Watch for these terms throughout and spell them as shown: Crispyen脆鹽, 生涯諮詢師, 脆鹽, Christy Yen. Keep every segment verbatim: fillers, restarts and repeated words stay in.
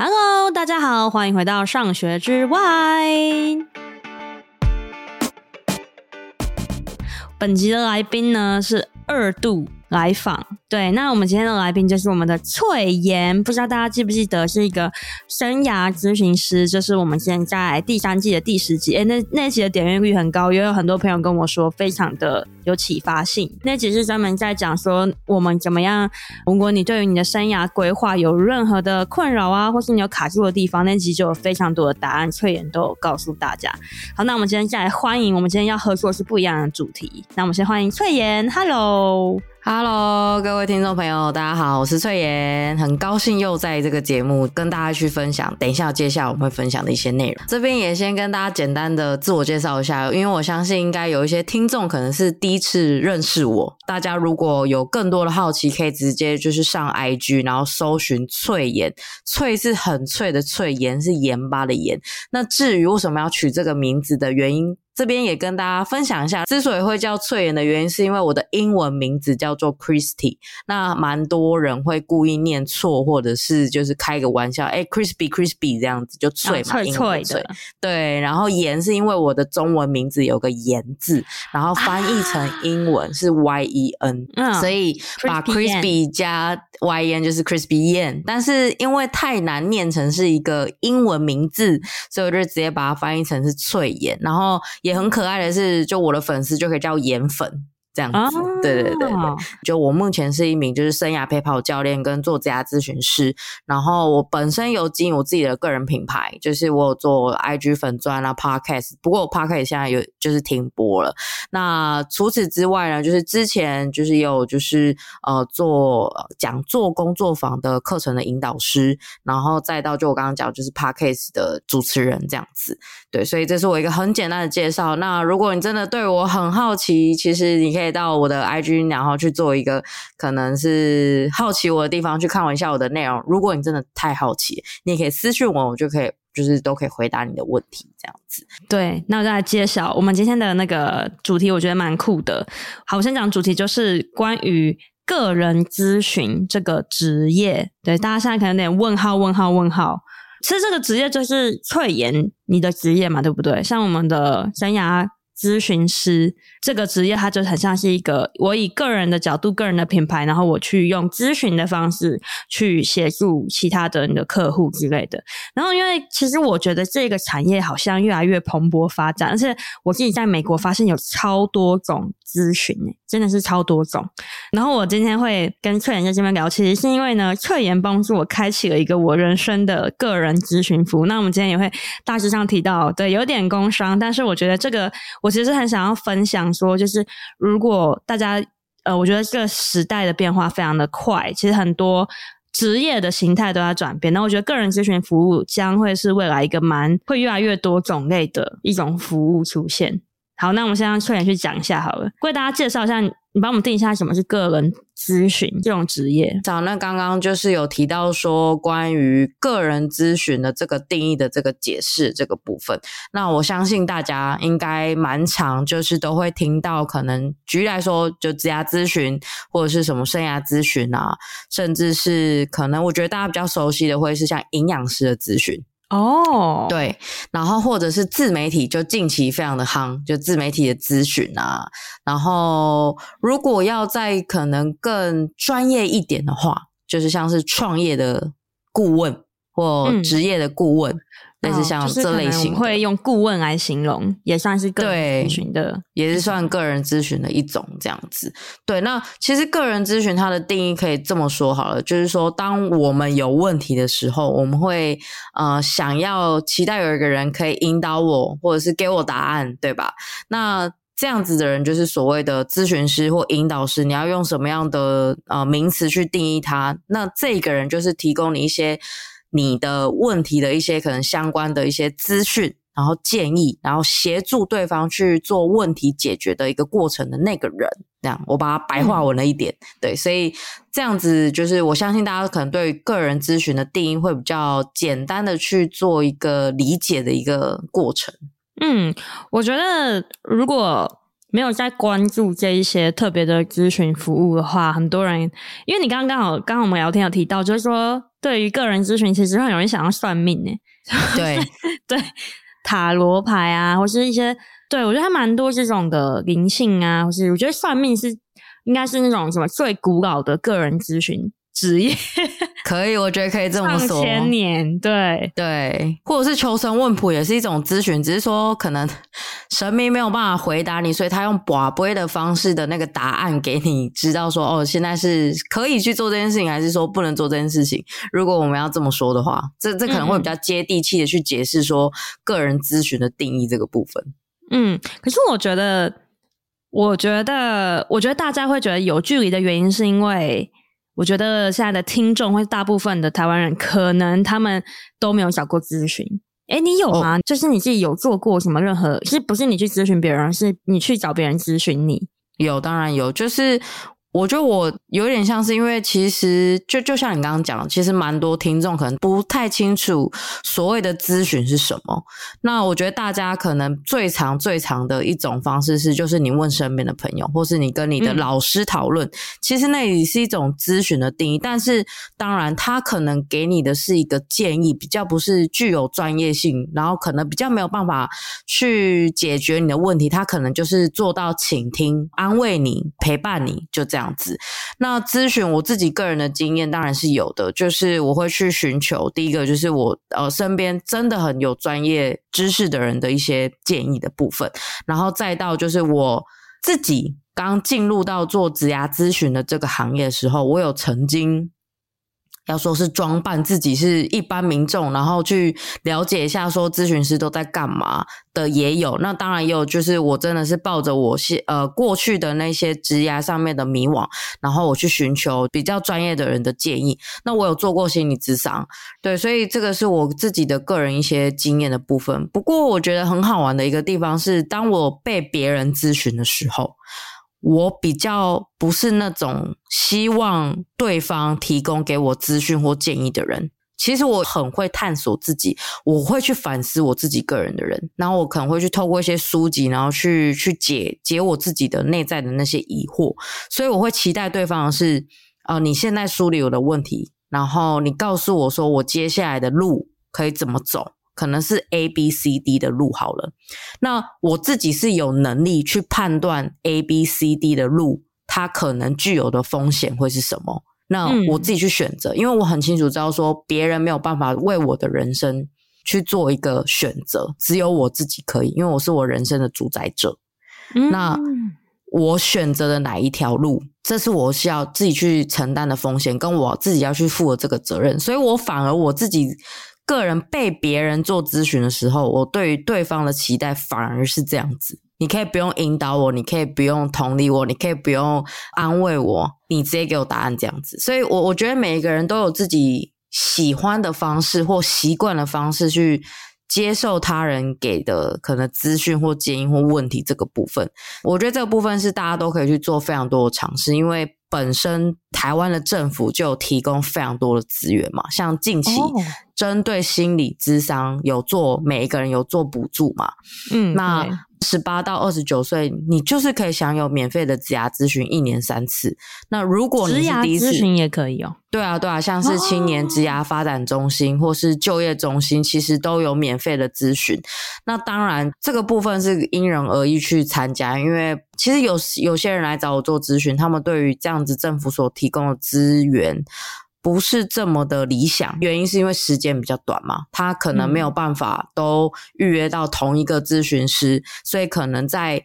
Hello， 大家好，欢迎回到上学之外。本集的来宾呢是二度来访，对，那我们今天的来宾就是我们的脆鹽，不知道大家记不记得是一个生涯咨询师，就是我们现在第三季的第十集，欸、那那集的点阅率很高，也有很多朋友跟我说非常的有启发性。那集是专门在讲说我们怎么样，如果你对于你的生涯规划有任何的困扰啊，或是你有卡住的地方，那集就有非常多的答案，脆鹽都有告诉大家。好，那我们今天再来欢迎，我们今天要合作是不一样的主题，那我们先欢迎脆鹽。 Hello Hello， 各位听众朋友，大家好，我是脆鹽，很高兴又在这个节目跟大家去分享。等一下，接下来我们会分享的一些内容，这边也先跟大家简单的自我介绍一下，因为我相信应该有一些听众可能是第一次认识我，大家如果有更多的好奇，可以直接就是上 I G， 然后搜寻脆鹽，脆是很脆的脆，鹽是盐巴的盐。那至于为什么要取这个名字的原因，这边也跟大家分享一下，之所以会叫脆鹽的原因是因为我的英文名字叫做 Christy， 那蛮多人会故意念错，或者是就是开个玩笑，诶 Crispy Crispy 这样子就脆嘛，哦、脆脆的脆，对，然后鹽是因为我的中文名字有个鹽字，然后翻译成英文是 Y E N、啊、所以把 Crispy 加 Y E N 就是 Christy Yen， 但是因为太难念成是一个英文名字，所以我就直接把它翻译成是脆鹽，然后也很可爱的是，就我的粉丝就可以叫盐粉这样子，哦、对对 对, 对就我目前是一名就是生涯陪跑教练跟做职涯咨询师，然后我本身有经营我自己的个人品牌，就是我有做 I G 粉专啊 Podcast， 不过我 Podcast 现在有就是停播了。那除此之外呢，就是之前就是也有就是呃做讲座工作坊的课程的引导师，然后再到就我刚刚讲就是 Podcast 的主持人这样子，对，所以这是我一个很简单的介绍。那如果你真的对我很好奇，其实你可以到我的 I G， 然后去做一个可能是好奇我的地方去看一下我的内容。如果你真的太好奇，你也可以私讯我，我就可以就是都可以回答你的问题这样子。对，那我再来介绍我们今天的那个主题，我觉得蛮酷的。好，我先讲主题，就是关于个人咨询这个职业。对，大家现在可能有点问号问号问号。其实这个职业就是脆鹽你的职业嘛，对不对？像我们的生涯咨询师这个职业，它就很像是一个我以个人的角度、个人的品牌，然后我去用咨询的方式去协助其他的你的客户之类的。然后因为其实我觉得这个产业好像越来越蓬勃发展，而且我自己在美国发现有超多种咨询、欸、真的是超多种。然后我今天会跟脆鹽在这边聊，其实是因为呢，脆鹽帮助我开启了一个我人生的个人咨询服务。那我们今天也会大致上提到，对，有点工商，但是我觉得这个我我其实很想要分享说，就是如果大家呃，我觉得这个时代的变化非常的快，其实很多职业的形态都在转变，那我觉得个人咨询服务将会是未来一个蛮会越来越多种类的一种服务出现。好，那我们先让脆鹽去讲一下好了，为大家介绍一下，你帮我们定一下什么是个人咨询这种职业。早，那刚刚就是有提到说关于个人咨询的这个定义的这个解释这个部分，那我相信大家应该蛮常就是都会听到，可能举例来说就职涯咨询或者是什么生涯咨询啊，甚至是可能我觉得大家比较熟悉的会是像营养师的咨询哦、oh. 对，然后或者是自媒体，就近期非常的夯，就自媒体的咨询啊。然后如果要再可能更专业一点的话，就是像是创业的顾问或职业的顾问、嗯，类似像这类型的、哦，就是、会用顾问来形容，也算是个人咨询的，也是算个人咨询的一种这样子。对，那其实个人咨询它的定义可以这么说好了，就是说当我们有问题的时候，我们会呃想要期待有一个人可以引导我，或者是给我答案，对吧？那这样子的人就是所谓的咨询师或引导师，你要用什么样的呃名词去定义他？那这个人就是提供你一些你的问题的一些可能相关的一些资讯，然后建议，然后协助对方去做问题解决的一个过程的那个人，这样我把它白话文了一点、嗯、对，所以这样子就是我相信大家可能对于个人咨询的定义会比较简单的去做一个理解的一个过程。嗯，我觉得如果没有在关注这一些特别的咨询服务的话，很多人因为你刚刚刚好刚刚我们聊天有提到，就是说对于个人咨询其实很容易想要算命耶，对对，塔罗牌啊，或是一些，对，我觉得还蛮多这种的灵性啊，或是我觉得算命是应该是那种什么最古老的个人咨询职业，可以，我觉得可以这么说，上千年，对对，或者是求神问卜也是一种咨询，只是说可能神明没有办法回答你，所以他用拔杯的方式的那个答案给你知道说，哦，现在是可以去做这件事情，还是说不能做这件事情。如果我们要这么说的话，这这可能会比较接地气的去解释说个人咨询的定义这个部分。嗯，可是我觉得，我觉得，我觉得大家会觉得有距离的原因是因为。我觉得现在的听众或大部分的台湾人可能他们都没有找过咨询。诶，你有吗？ Oh. 就是你自己有做过什么任何，是不是你去咨询别人，是你去找别人咨询你？有，当然有。就是我觉得我有点像是因为其实就就像你刚刚讲的，其实蛮多听众可能不太清楚所谓的咨询是什么。那我觉得大家可能最常最常的一种方式是，就是你问身边的朋友，或是你跟你的老师讨论、嗯、其实那也是一种咨询的定义，但是当然他可能给你的是一个建议，比较不是具有专业性，然后可能比较没有办法去解决你的问题，他可能就是做到倾听、安慰你、陪伴你，就这样。这样子，那咨询我自己个人的经验当然是有的，就是我会去寻求第一个就是我呃身边真的很有专业知识的人的一些建议的部分，然后再到就是我自己刚进入到做职涯咨询的这个行业的时候，我有曾经要说是装扮自己是一般民众，然后去了解一下说咨询师都在干嘛的也有，那当然也有就是我真的是抱着我呃过去的那些职涯上面的迷惘，然后我去寻求比较专业的人的建议，那我有做过心理咨商，对，所以这个是我自己的个人一些经验的部分。不过我觉得很好玩的一个地方是，当我被别人咨询的时候，我比较不是那种希望对方提供给我资讯或建议的人，其实我很会探索自己，我会去反思我自己个人的人，然后我可能会去透过一些书籍，然后去去解解我自己的内在的那些疑惑，所以我会期待对方的是，呃，你现在梳理我的问题，然后你告诉我说我接下来的路可以怎么走，可能是 A B C D 的路好了，那我自己是有能力去判断 A B C D 的路它可能具有的风险会是什么，那我自己去选择、嗯、因为我很清楚知道说别人没有办法为我的人生去做一个选择，只有我自己可以，因为我是我人生的主宰者、嗯、那我选择的哪一条路，这是我需要自己去承担的风险，跟我自己要去负的这个责任，所以我反而我自己个人被别人做咨询的时候，我对于对方的期待反而是这样子，你可以不用引导我，你可以不用同理我，你可以不用安慰我，你直接给我答案这样子。所以我我觉得每一个人都有自己喜欢的方式或习惯的方式去接受他人给的可能资讯或建议或问题，这个部分我觉得这个部分是大家都可以去做非常多的尝试，因为本身台湾的政府就有提供非常多的资源嘛，像近期针对心理咨商有做每一个人有做补助嘛，嗯，那十八到二十九岁你就是可以享有免费的职涯咨询一年三次，那如果你是第一次，职涯咨询也可以哦，对啊对啊，像是青年职涯发展中心、哦、或是就业中心其实都有免费的咨询，那当然这个部分是因人而异去参加，因为其实有有些人来找我做咨询，他们对于这样子政府所提供的资源不是这么的理想，原因是因为时间比较短嘛，他可能没有办法都预约到同一个咨询师、嗯、所以可能在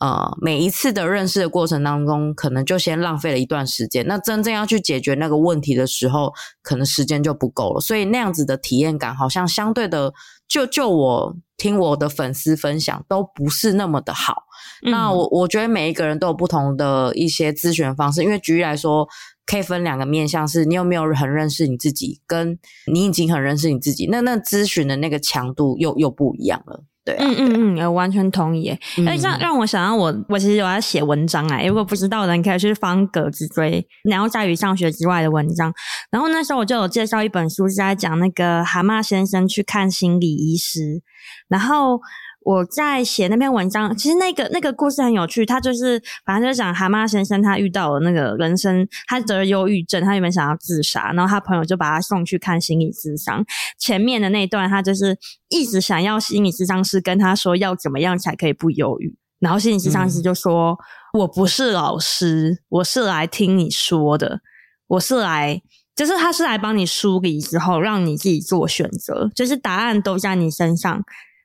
呃每一次的认识的过程当中，可能就先浪费了一段时间，那真正要去解决那个问题的时候，可能时间就不够了，所以那样子的体验感好像相对的就就我听我的粉丝分享都不是那么的好、嗯、那我我觉得每一个人都有不同的一些咨询方式，因为举例来说可以分两个面向，是你有没有很认识你自己，跟你已经很认识你自己，那那咨询的那个强度又又不一样了，对、啊、嗯嗯嗯，我完全同意、嗯、而且让让我想到我我其实有在写文章啊，如果不知道的人可以去方格子追然后在与上学之外的文章，然后那时候我就有介绍一本书是在讲那个蛤蟆先生去看心理医师，然后我在写那篇文章，其实那个那个故事很有趣，他就是反正就讲蛤蟆先生他遇到了那个人生，他得了忧郁症，他原本想要自杀，然后他朋友就把他送去看心理咨商。前面的那一段他就是一直想要心理咨商师跟他说要怎么样才可以不忧郁，然后心理咨商师就说、嗯、我不是老师，我是来听你说的，我是来就是他是来帮你梳理之后让你自己做选择，就是答案都在你身上，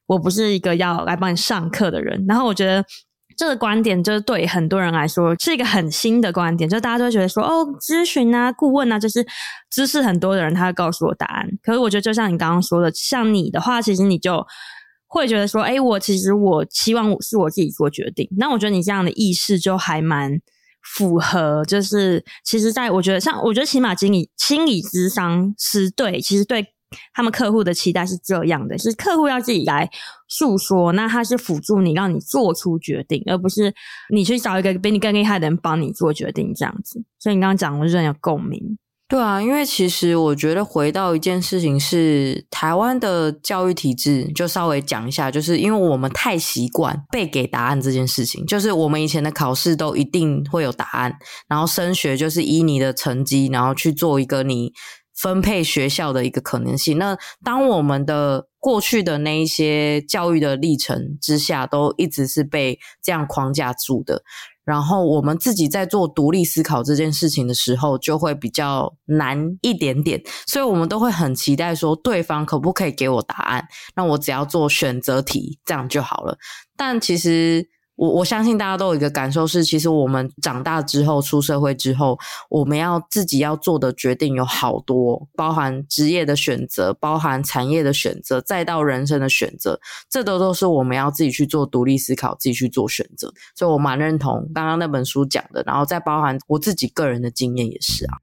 我不是一个要来帮你上课的人。然后我觉得这个观点就是对很多人来说是一个很新的观点，就大家都会觉得说哦，咨询啊顾问啊就是知识很多的人他会告诉我答案，可是我觉得就像你刚刚说的，像你的话其实你就会觉得说诶，我其实我希望是我自己做决定。那我觉得你这样的意识就还蛮符合，就是其实在我觉得像我觉得起码心理心理咨商师对其实对他们客户的期待是这样的，是客户要自己来诉说，那他是辅助你让你做出决定，而不是你去找一个比你更厉害的人帮你做决定这样子。所以你刚刚讲我就很有共鸣。对啊，因为其实我觉得回到一件事情是台湾的教育体制，就稍微讲一下，就是因为我们太习惯被给答案这件事情，就是我们以前的考试都一定会有答案，然后升学就是依你的成绩然后去做一个你分配学校的一个可能性。那当我们的过去的那一些教育的历程之下都一直是被这样框架住的，然后我们自己在做独立思考这件事情的时候就会比较难一点点，所以我们都会很期待说对方可不可以给我答案，那我只要做选择题这样就好了。但其实我我相信大家都有一个感受是，其实我们长大之后出社会之后，我们要自己要做的决定有好多，包含职业的选择，包含产业的选择，再到人生的选择，这都都是我们要自己去做独立思考，自己去做选择。所以我蛮认同刚刚那本书讲的，然后再包含我自己个人的经验也是啊。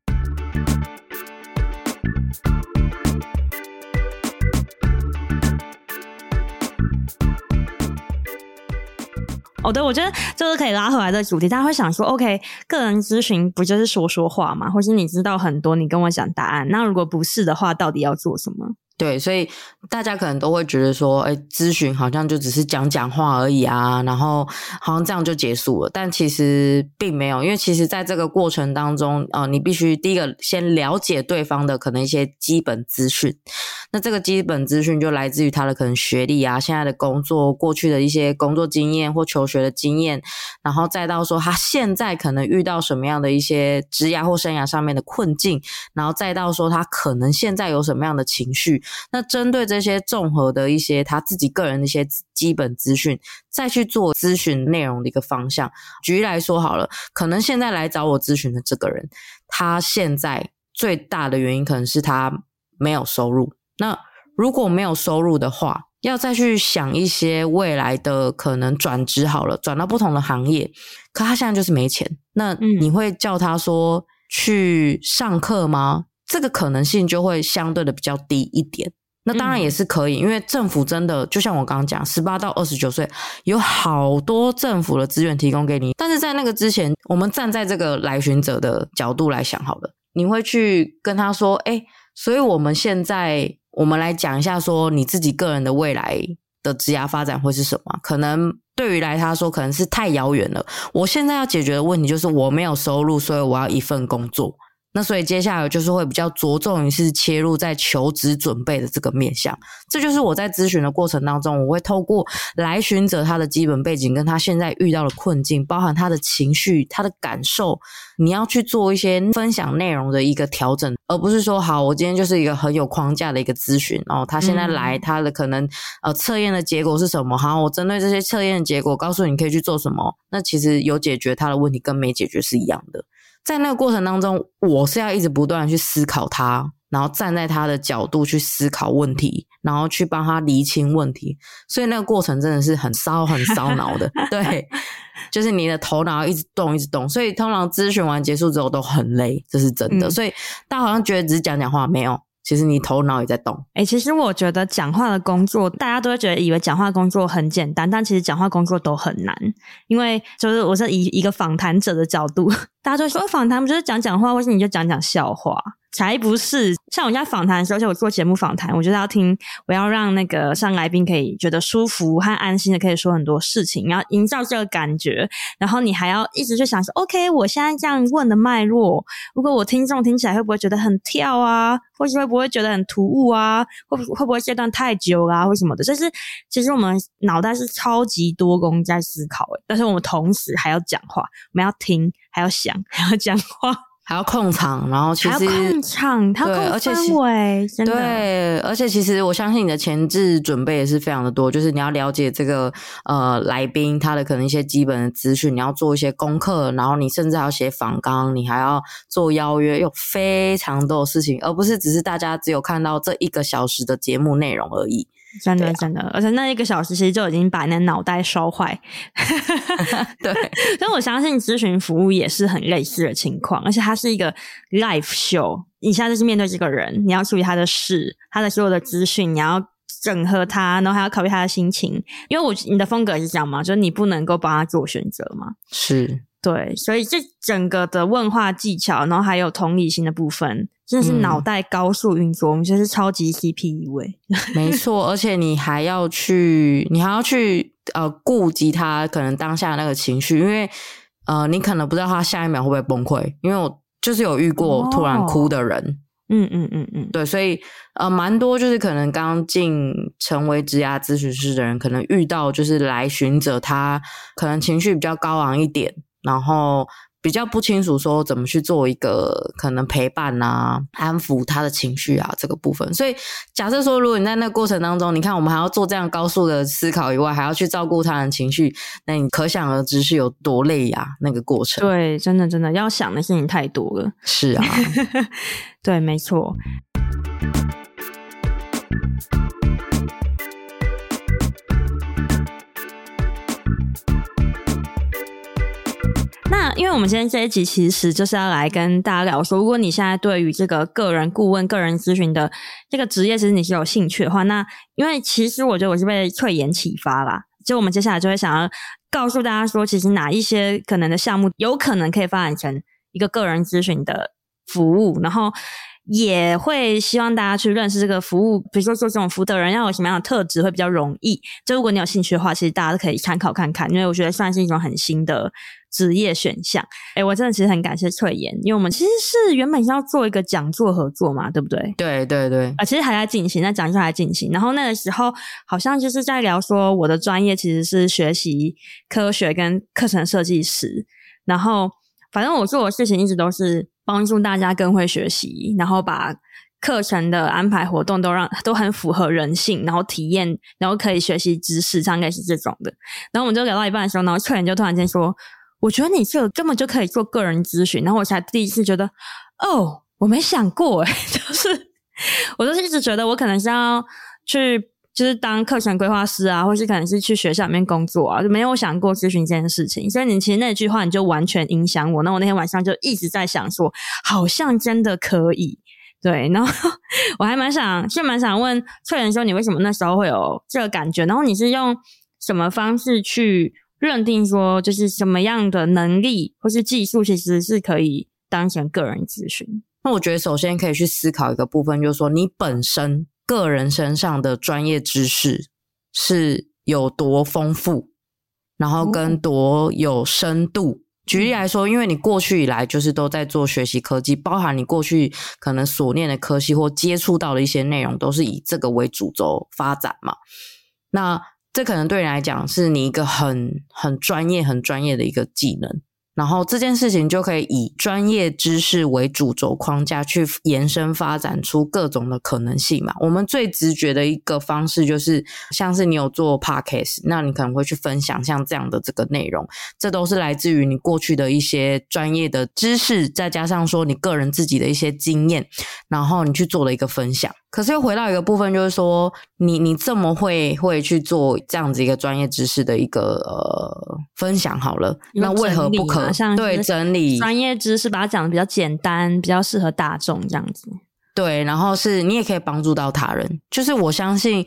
哦，对，我觉得就是可以拉回来的主题，大家会想说 OK 个人咨询不就是说说话吗，或是你知道很多你跟我讲答案，那如果不是的话到底要做什么。对，所以大家可能都会觉得说诶，咨询好像就只是讲讲话而已啊，然后好像这样就结束了，但其实并没有。因为其实在这个过程当中呃，你必须第一个先了解对方的可能一些基本资讯，那这个基本资讯就来自于他的可能学历啊，现在的工作，过去的一些工作经验或求学的经验，然后再到说他现在可能遇到什么样的一些职涯或生涯上面的困境，然后再到说他可能现在有什么样的情绪，那针对这些综合的一些他自己个人的一些基本资讯，再去做咨询内容的一个方向。举例来说好了，可能现在来找我咨询的这个人，他现在最大的原因可能是他没有收入，那如果没有收入的话，要再去想一些未来的可能转职好了，转到不同的行业，可他现在就是没钱，那你会叫他说去上课吗？这个可能性就会相对的比较低一点。那当然也是可以、嗯、因为政府真的就像我刚刚讲十八到二十九岁有好多政府的资源提供给你，但是在那个之前我们站在这个来询者的角度来想好了，你会去跟他说诶，所以我们现在我们来讲一下说你自己个人的未来的职涯发展会是什么，可能对于来他说可能是太遥远了，我现在要解决的问题就是我没有收入，所以我要一份工作，那所以接下来就是会比较着重于是切入在求职准备的这个面向。这就是我在咨询的过程当中，我会透过来询者他的基本背景跟他现在遇到的困境，包含他的情绪他的感受，你要去做一些分享内容的一个调整，而不是说好我今天就是一个很有框架的一个咨询哦，他现在来他的可能呃测验的结果是什么，好我针对这些测验的结果告诉你可以去做什么，那其实有解决他的问题跟没解决是一样的。在那个过程当中，我是要一直不断的去思考他，然后站在他的角度去思考问题，然后去帮他厘清问题，所以那个过程真的是很烧很烧脑的对，就是你的头脑一直动一直动，所以通常咨询完结束之后都很累，这是真的、嗯、所以大家好像觉得只是讲讲话，没有，其实你头脑也在动。诶、欸、其实我觉得讲话的工作大家都会觉得以为讲话工作很简单，但其实讲话工作都很难。因为就是我是以一个访谈者的角度，大家就会说访谈不就是讲讲话，或是你就讲讲笑话，才不是。像我人家访谈的时候，像我做节目访谈，我就是要听，我要让那个上来宾可以觉得舒服和安心的可以说很多事情，然后营造这个感觉，然后你还要一直去想说 OK 我现在这样问的脉络，如果我听众听起来会不会觉得很跳啊，或是会不会觉得很突兀啊，会不会会不会这段太久啦、啊、或什么的，就是其实我们脑袋是超级多工在思考的，但是我们同时还要讲话，我们要听还要想还要讲话还要控场，然后其实还要控场，还要控氛围，真的对。而且其实我相信你的前置准备也是非常的多，就是你要了解这个呃来宾他的可能一些基本的资讯，你要做一些功课，然后你甚至还要写访纲，你还要做邀约，有非常多的事情，而不是只是大家只有看到这一个小时的节目内容而已。真的、啊、真的，而且那一个小时其实就已经把你的脑袋烧坏。对，所以我相信咨询服务也是很类似的情况，而且它是一个 live show， 你现在就是面对这个人，你要处理他的事，他的所有的资讯，你要整合他，然后还要考虑他的心情，因为我你的风格是这样嘛，就是你不能够帮他做选择嘛。是，对，所以这整个的问话技巧，然后还有同理心的部分。真的是脑袋高速运作，我们就是超级 C P 一位。没错，而且你还要去，你还要去呃顾及他可能当下那个情绪，因为呃你可能不知道他下一秒会不会崩溃，因为我就是有遇过突然哭的人。哦嗯嗯嗯嗯，对，所以呃，蛮多就是可能刚进成为职涯咨询师的人，可能遇到就是来询者他可能情绪比较高昂一点，然后。比较不清楚说怎么去做一个可能陪伴啊，安抚他的情绪啊这个部分。所以假设说如果你在那个过程当中，你看我们还要做这样高速的思考以外，还要去照顾他人情绪，那你可想而知是有多累啊那个过程。对，真的真的要想的事情太多了。是啊。对，没错。因为我们今天这一集其实就是要来跟大家聊说，如果你现在对于这个个人顾问、个人咨询的这个职业其实你是有兴趣的话，那因为其实我觉得我是被脆鹽启发啦，就我们接下来就会想要告诉大家说，其实哪一些可能的项目有可能可以发展成一个个人咨询的服务，然后也会希望大家去认识这个服务，比如说做这种服务的人要有什么样的特质会比较容易，就如果你有兴趣的话，其实大家都可以参考看看，因为我觉得算是一种很新的职业选项。诶，我真的其实很感谢脆鹽，因为我们其实是原本要做一个讲座合作嘛，对不对？对对对、呃、其实还在进行，那讲座还在进行，然后那个时候好像就是在聊说我的专业其实是学习科学跟课程设计师，然后反正我做的事情一直都是帮助大家更会学习，然后把课程的安排活动都让都很符合人性，然后体验，然后可以学习知识，像类似这种的。然后我们就聊到一半的时候，然后脆鹽就突然间说，我觉得你这个根本就可以做个人咨询，然后我才第一次觉得，哦，我没想过耶，就是我就是一直觉得我可能是要去就是当课程规划师啊，或是可能是去学校里面工作啊，就没有想过咨询这件事情。所以你其实那句话你就完全影响我，那我那天晚上就一直在想说，好像真的可以。对，然后我还蛮想是蛮想问脆鹽说，你为什么那时候会有这个感觉，然后你是用什么方式去认定说，就是什么样的能力或是技术其实是可以当成个人咨询？那我觉得首先可以去思考一个部分，就是说你本身个人身上的专业知识是有多丰富，然后跟多有深度。举例来说，因为你过去以来就是都在做学习科技，包含你过去可能所念的科系或接触到的一些内容都是以这个为主轴发展嘛，那这可能对你来讲是你一个很很专业很专业的一个技能，然后这件事情就可以以专业知识为主轴框架去延伸发展出各种的可能性嘛。我们最直觉的一个方式就是像是你有做 podcast， 那你可能会去分享像这样的这个内容，这都是来自于你过去的一些专业的知识，再加上说你个人自己的一些经验，然后你去做了一个分享。可是又回到一个部分，就是说你你这么会会去做这样子一个专业知识的一个呃分享好了，那为何不可对整理专业知识，把它讲的比较简单，比较适合大众这样子？对，然后是你也可以帮助到他人，就是我相信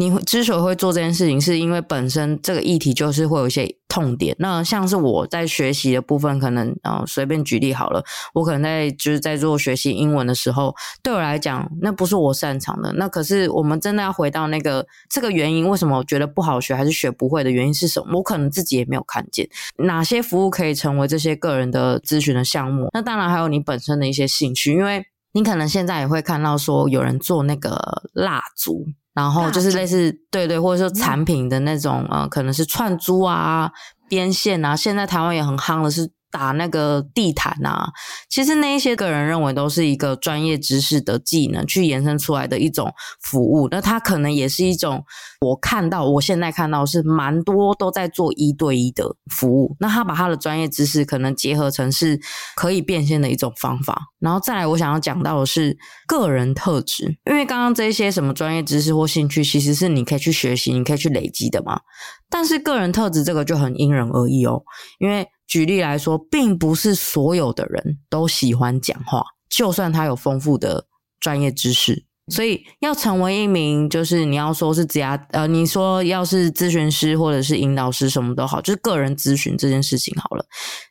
你之所以会做这件事情，是因为本身这个议题就是会有一些痛点。那像是我在学习的部分，可能呃随便举例好了，我可能在就是在做学习英文的时候，对我来讲那不是我擅长的。那可是我们真的要回到那个这个原因，为什么我觉得不好学还是学不会的原因是什么？我可能自己也没有看见哪些服务可以成为这些个人的咨询的项目。那当然还有你本身的一些兴趣，因为你可能现在也会看到说有人做那个蜡烛。然后就是类似对对，或者说产品的那种、嗯、呃，可能是串珠啊、边线啊，现在台湾也很夯的是打那个地毯啊。其实那一些个人认为都是一个专业知识的技能去延伸出来的一种服务。那它可能也是一种我看到我现在看到是蛮多都在做一对一的服务。那他把他的专业知识可能结合成是可以变现的一种方法。然后再来我想要讲到的是个人特质，因为刚刚这些什么专业知识或兴趣其实是你可以去学习，你可以去累积的嘛。但是个人特质这个就很因人而异哦，因为举例来说，并不是所有的人都喜欢讲话，就算他有丰富的专业知识。所以要成为一名就是你要说是职涯呃，你说要是咨询师或者是引导师什么都好，就是个人咨询这件事情好了，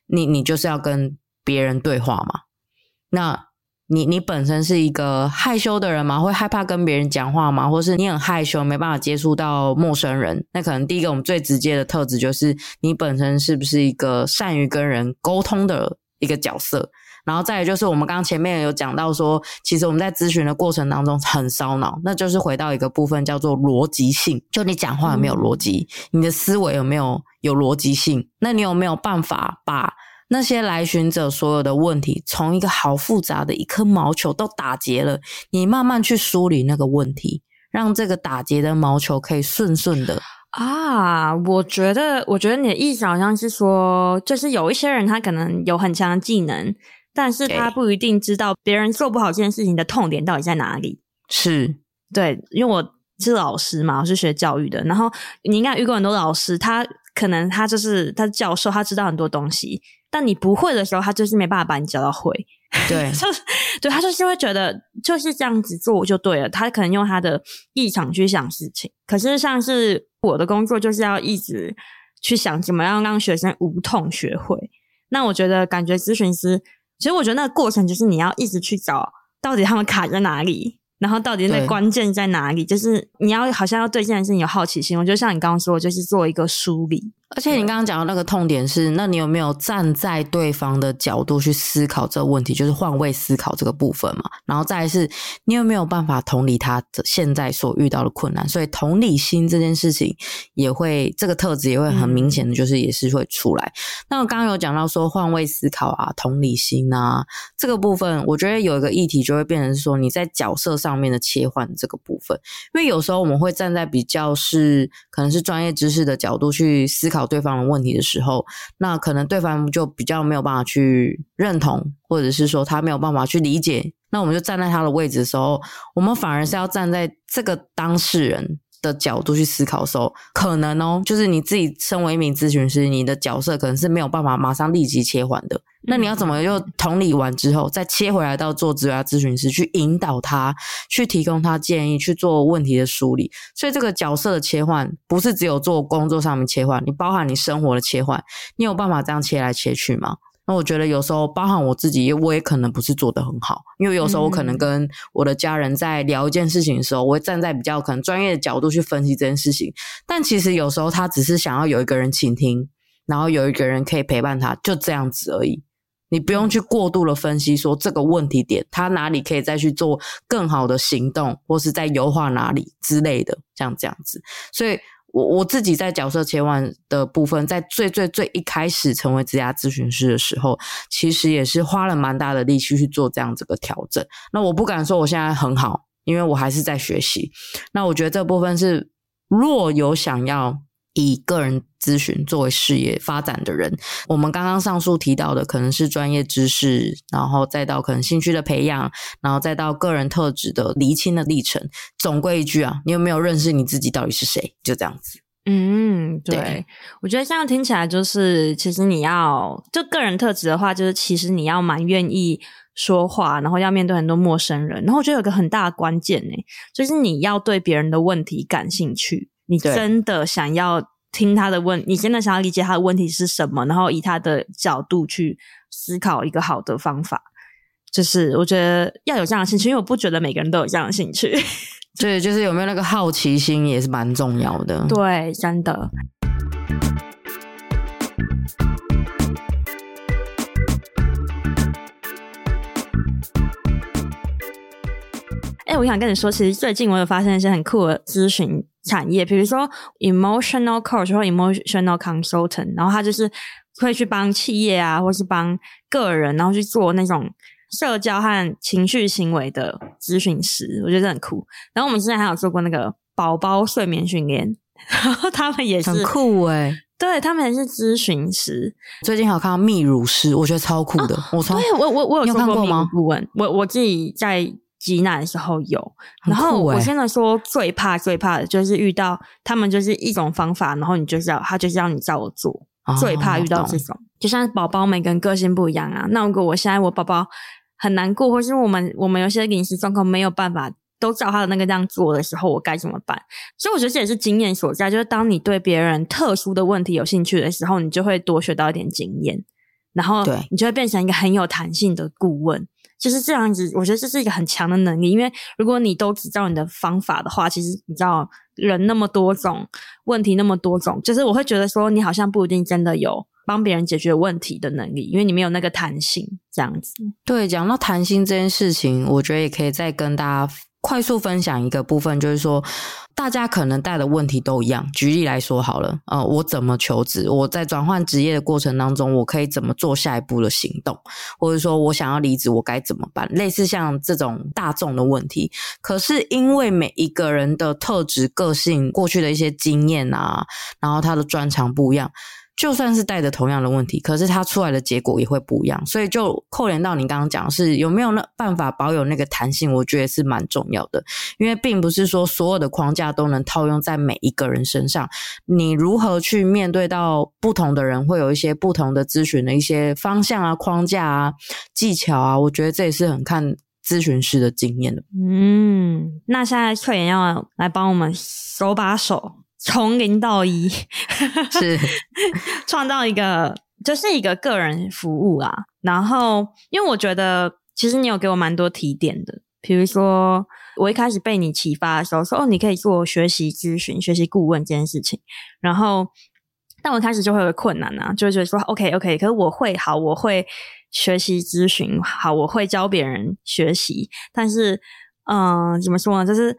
你你就是要跟别人对话嘛。那你你本身是一个害羞的人吗？会害怕跟别人讲话吗？或是你很害羞没办法接触到陌生人？那可能第一个我们最直接的特质就是你本身是不是一个善于跟人沟通的一个角色。然后再来就是我们刚刚前面有讲到说其实我们在咨询的过程当中很烧脑，那就是回到一个部分叫做逻辑性，就你讲话有没有逻辑、嗯、你的思维有没有有逻辑性，那你有没有办法把那些来询者所有的问题从一个好复杂的一颗毛球都打结了，你慢慢去梳理那个问题，让这个打结的毛球可以顺顺的啊。我觉得我觉得你的意思好像是说，就是有一些人他可能有很强的技能，但是他不一定知道别人做不好这件事情的痛点到底在哪里。是，对，因为我是老师嘛，我是学教育的，然后你应该遇过很多老师，他可能他就是他是教授，他知道很多东西，但你不会的时候他就是没办法把你教到会。对对，他就是会觉得就是这样子做就对了，他可能用他的立场去想事情。可是像是我的工作就是要一直去想怎么样让学生无痛学会，那我觉得感觉咨询师其实我觉得那个过程就是你要一直去找到底他们卡在哪里，然后到底那关键在哪里，就是你要好像要对这件事情有好奇心。我就像你刚刚说就是做一个梳理。而且你刚刚讲的那个痛点是，那你有没有站在对方的角度去思考这个问题，就是换位思考这个部分嘛。然后再来是你有没有办法同理他现在所遇到的困难，所以同理心这件事情也会，这个特质也会很明显的就是也是会出来、嗯、那我刚刚有讲到说换位思考啊、同理心啊这个部分，我觉得有一个议题就会变成说你在角色上面的切换这个部分。因为有时候我们会站在比较是可能是专业知识的角度去思考对方的问题的时候，那可能对方就比较没有办法去认同，或者是说他没有办法去理解，那我们就站在他的位置的时候，我们反而是要站在这个当事人的角度去思考的时候，可能哦就是你自己身为一名咨询师，你的角色可能是没有办法马上立即切换的。那你要怎么又同理完之后再切回来到做职涯咨询师，去引导他，去提供他建议，去做问题的梳理。所以这个角色的切换不是只有做工作上面切换，你包含你生活的切换，你有办法这样切来切去吗？那我觉得有时候包含我自己，我也可能不是做得很好，因为有时候我可能跟我的家人在聊一件事情的时候，我会站在比较可能专业的角度去分析这件事情，但其实有时候他只是想要有一个人倾听，然后有一个人可以陪伴他，就这样子而已。你不用去过度的分析说这个问题点他哪里可以再去做更好的行动，或是在优化哪里之类的，像这样子。所以我我自己在角色切换的部分，在最最最一开始成为职涯咨询师的时候，其实也是花了蛮大的力气去做这样子的调整。那我不敢说我现在很好，因为我还是在学习。那我觉得这部分是若有想要以个人咨询作为事业发展的人，我们刚刚上述提到的可能是专业知识，然后再到可能兴趣的培养，然后再到个人特质的厘清的历程，总归一句啊，你有没有认识你自己到底是谁，就这样子。嗯， 对, 对我觉得这样听起来就是其实你要就个人特质的话，就是其实你要蛮愿意说话，然后要面对很多陌生人，然后我觉得有个很大的关键呢、欸，就是你要对别人的问题感兴趣，你真的想要听他的问，你真的想要理解他的问题是什么，然后以他的角度去思考一个好的方法，就是我觉得要有这样的兴趣，因为我不觉得每个人都有这样的兴趣。对，就是有没有那个好奇心也是蛮重要的。对，真的。欸，我想跟你说，其实最近我有发现一些很酷的咨询产业，比如说 emotional coach 或 emotional consultant， 然后他就是会去帮企业啊，或是帮个人，然后去做那种社交和情绪行为的咨询师，我觉得很酷。然后我们之前还有做过那个宝宝睡眠训练，然后他们也是很酷欸，对，他们也是咨询师。最近还有看到泌乳师，我觉得超酷的。啊、我超对我我我有做过泌乳顾问，我我自己在挤奶的时候有。然后我现在说最怕最怕的就是遇到他们就是一种方法，然后你就是要他就是要你照我做。最怕遇到这种，就像宝宝每个人个性不一样啊。那如果我现在我宝宝很难过，或是我们我们有些临时状况没有办法都照他的那个这样做的时候，我该怎么办？所以我觉得这也是经验所在，就是当你对别人特殊的问题有兴趣的时候，你就会多学到一点经验，然后你就会变成一个很有弹性的顾问。就是这样子，我觉得这是一个很强的能力，因为如果你都只照你的方法的话，其实你知道人那么多种，问题那么多种，就是我会觉得说你好像不一定真的有帮别人解决问题的能力，因为你没有那个弹性这样子。对，讲到弹性这件事情，我觉得也可以再跟大家快速分享一个部分，就是说大家可能带的问题都一样。举例来说好了，呃，我怎么求职？我在转换职业的过程当中，我可以怎么做下一步的行动？或者说我想要离职，我该怎么办？类似像这种大众的问题。可是因为每一个人的特质、个性、过去的一些经验啊，然后他的专长不一样，就算是带着同样的问题，可是它出来的结果也会不一样，所以就扣连到你刚刚讲的是有没有那办法保有那个弹性，我觉得是蛮重要的，因为并不是说所有的框架都能套用在每一个人身上，你如何去面对到不同的人，会有一些不同的咨询的一些方向啊、框架啊、技巧啊，我觉得这也是很看咨询师的经验的。嗯，那现在脆鹽要来帮我们手把手从零到一是创造一个就是一个个人服务啊，然后因为我觉得其实你有给我蛮多提点的，比如说我一开始被你启发的时候说哦，你可以做学习咨询、学习顾问这件事情，然后但我开始就会有困难啊，就会觉得说 OK OK， 可是我会好，我会学习咨询，好，我会教别人学习，但是嗯、呃，怎么说呢？就是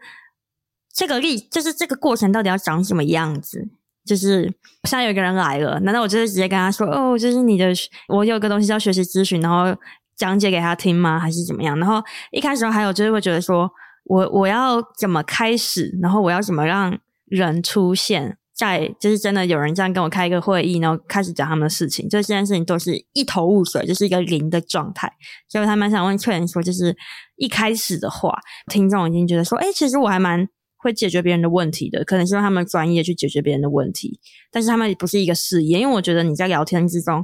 这个例就是这个过程到底要长什么样子，就是现在有一个人来了，难道我就是直接跟他说哦，就是你的我有个东西叫学习咨询，然后讲解给他听吗？还是怎么样？然后一开始还有就是会觉得说我我要怎么开始，然后我要怎么让人出现在，就是真的有人这样跟我开一个会议，然后开始讲他们的事情，这件事情都是一头雾水，就是一个零的状态。所以他蛮想问脆鹽说，就是一开始的话，听众已经觉得说诶，其实我还蛮会解决别人的问题的，可能是用他们专业去解决别人的问题，但是他们不是一个事业，因为我觉得你在聊天之中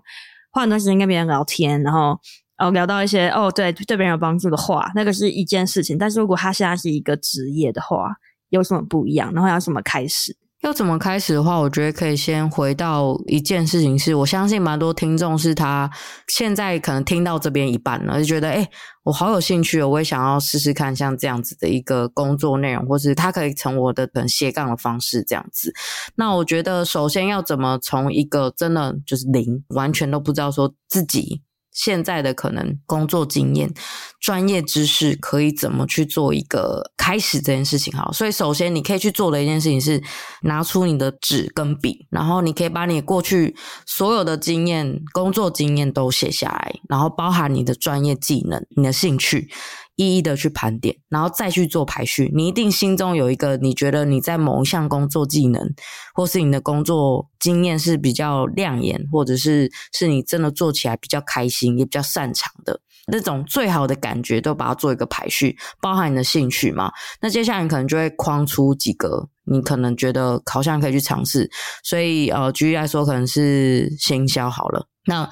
花很多时间跟别人聊天，然后哦聊到一些哦对对别人有帮助的话，那个是一件事情，但是如果他现在是一个职业的话，有什么不一样？然后要怎么开始？要怎么开始的话，我觉得可以先回到一件事情，是我相信蛮多听众是他现在可能听到这边一半了，就觉得诶，我好有兴趣哦，我也想要试试看像这样子的一个工作内容，或是它可以成我的很斜杠的方式这样子。那我觉得首先要怎么从一个真的就是零，完全都不知道说自己现在的可能工作经验、专业知识可以怎么去做一个开始这件事情。好，所以首先你可以去做的一件事情是拿出你的纸跟笔，然后你可以把你过去所有的经验、工作经验都写下来，然后包含你的专业技能、你的兴趣，一一的去盘点，然后再去做排序。你一定心中有一个你觉得你在某一项工作技能或是你的工作经验是比较亮眼，或者是是你真的做起来比较开心也比较擅长的那种最好的感觉，都把它做一个排序，包含你的兴趣嘛。那接下来你可能就会框出几个你可能觉得好像可以去尝试，所以呃，举例来说可能是行销好了，那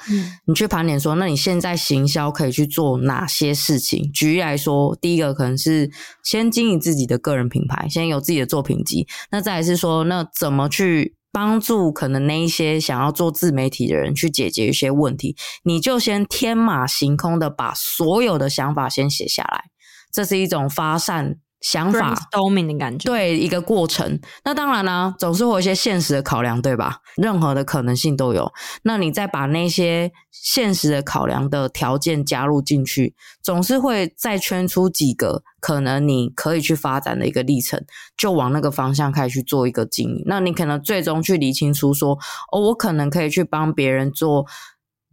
你去盘点说，那你现在行销可以去做哪些事情？举例来说，第一个可能是先经营自己的个人品牌，先有自己的作品集。那再来是说，那怎么去帮助可能那一些想要做自媒体的人去解决一些问题？你就先天马行空的把所有的想法先写下来，这是一种发散想法 brainstorming 的感觉，对，一个过程。那当然啦、啊，总是会有一些现实的考量，对吧？任何的可能性都有。那你再把那些现实的考量的条件加入进去，总是会再圈出几个可能你可以去发展的一个历程，就往那个方向开始去做一个经营。那你可能最终去厘清出说，哦，我可能可以去帮别人做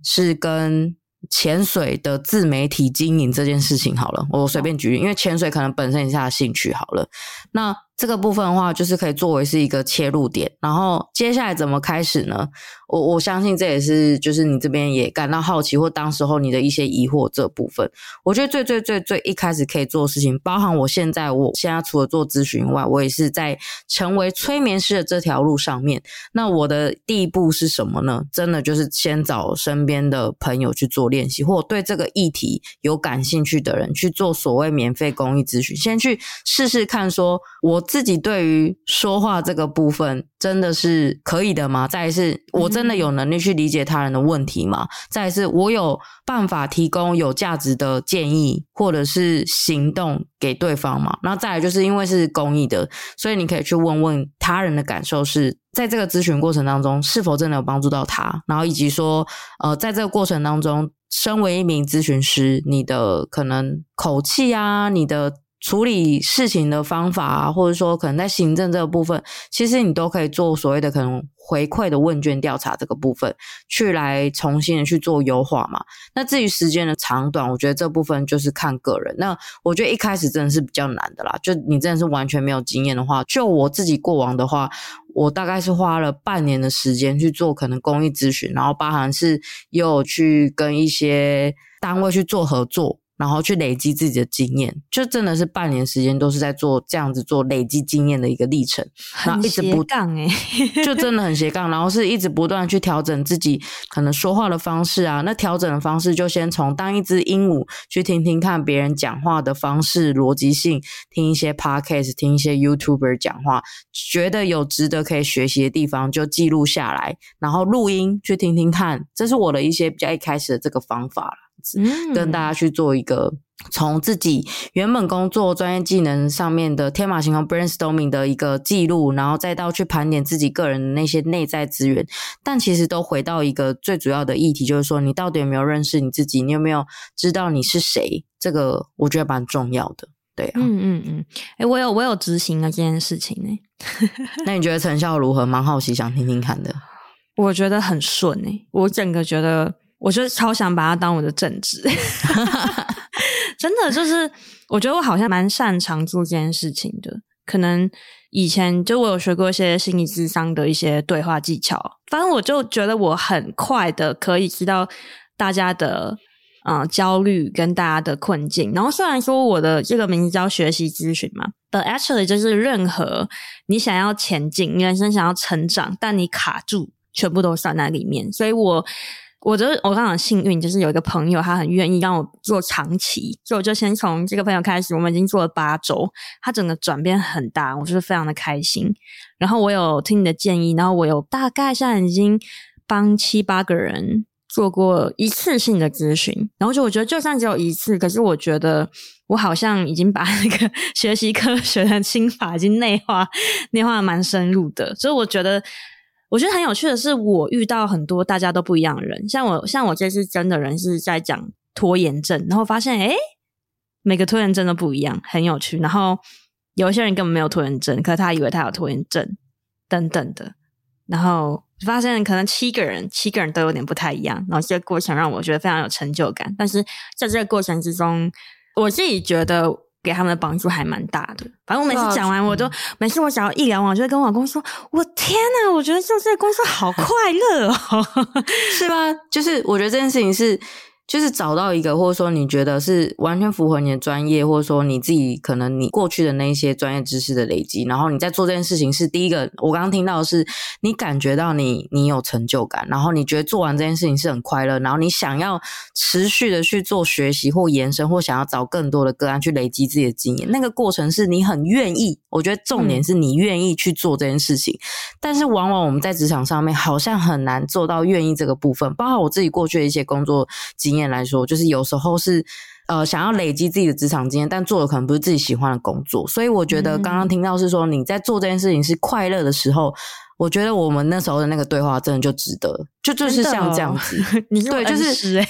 是跟潜水的自媒体经营这件事情好了，我随便举例，因为潜水可能本身也是他的兴趣好了。那这个部分的话，就是可以作为是一个切入点。然后接下来怎么开始呢？我我相信这也是就是你这边也感到好奇，或当时候你的一些疑惑这部分。我觉得最最最最一开始可以做的事情，包含我现在我现在除了做咨询以外，我也是在成为催眠师的这条路上面。那我的第一步是什么呢？真的就是先找身边的朋友去做练习，或对这个议题有感兴趣的人去做所谓免费公益咨询，先去试试看说我自己对于说话这个部分真的是可以的吗？再来是我真的有能力去理解他人的问题吗？再来是我有办法提供有价值的建议或者是行动给对方吗？然后再来就是因为是公益的，所以你可以去问问他人的感受是在这个咨询过程当中是否真的有帮助到他，然后以及说呃，在这个过程当中身为一名咨询师，你的可能口气啊，你的处理事情的方法啊，或者说可能在行政这个部分，其实你都可以做所谓的可能回馈的问卷调查这个部分，去来重新的去做优化嘛。那至于时间的长短，我觉得这部分就是看个人。那我觉得一开始真的是比较难的啦，就你真的是完全没有经验的话，就我自己过往的话，我大概是花了半年的时间去做可能公益咨询，然后包含是也有去跟一些单位去做合作，然后去累积自己的经验，就真的是半年时间都是在做这样子做累积经验的一个历程，然后一直不杠哎，就真的很斜杠，然后是一直不断去调整自己可能说话的方式啊。那调整的方式就先从当一只鹦鹉去听听看别人讲话的方式、逻辑性，听一些 podcast， 听一些 YouTuber 讲话，觉得有值得可以学习的地方就记录下来，然后录音去听听看。这是我的一些比较一开始的这个方法啦，跟大家去做一个从自己原本工作专业技能上面的天马行空 brainstorming 的一个记录，然后再到去盘点自己个人的那些内在资源，但其实都回到一个最主要的议题，就是说你到底有没有认识你自己，你有没有知道你是谁，这个我觉得蛮重要的。对啊，嗯嗯嗯，欸，我有我有执行了这件事情欸那你觉得成效如何？蛮好奇想听听看的。我觉得很顺欸，我整个觉得我就超想把它当我的正职真的，就是我觉得我好像蛮擅长做这件事情的。可能以前就我有学过一些心理咨商的一些对话技巧，反正我就觉得我很快的可以知道大家的呃焦虑跟大家的困境。然后虽然说我的这个名字叫学习咨询嘛， but actually 就是任何你想要前进，你人生想要成长但你卡住，全部都算在里面。所以我我觉得我刚好幸运，就是有一个朋友他很愿意让我做长期，所以我就先从这个朋友开始，我们已经做了八周，他整个转变很大，我就是非常的开心。然后我有听你的建议，然后我有大概现在已经帮七八个人做过一次性的咨询，然后就我觉得就算只有一次，可是我觉得我好像已经把那个学习科学的心法已经内化内化蛮深入的。所以我觉得我觉得很有趣的是，我遇到很多大家都不一样的人，像我像我这次真的人是在讲拖延症，然后发现诶每个拖延症都不一样，很有趣。然后有一些人根本没有拖延症，可是他以为他有拖延症等等的，然后发现可能七个人七个人都有点不太一样。然后这个过程让我觉得非常有成就感，但是在这个过程之中，我自己觉得给他们的帮助还蛮大的。反正我每次讲完，我都每次我只要一聊完，我就会跟我老公说：“我天哪，我觉得做这个工作好快乐哦，是吧？”就是我觉得这件事情是就是找到一个或者说你觉得是完全符合你的专业，或者说你自己可能你过去的那一些专业知识的累积，然后你在做这件事情是第一个我刚刚听到的是你感觉到你你有成就感，然后你觉得做完这件事情是很快乐，然后你想要持续的去做学习或延伸，或想要找更多的个案去累积自己的经验，那个过程是你很愿意，我觉得重点是你愿意去做这件事情、嗯、但是往往我们在职场上面好像很难做到愿意这个部分，包括我自己过去的一些工作经验来说，就是有时候是呃想要累积自己的职场经验，但做的可能不是自己喜欢的工作，所以我觉得刚刚听到是说你在做这件事情是快乐的时候，我觉得我们那时候的那个对话真的就值得，就就是像这样子、哦、你用恩师欸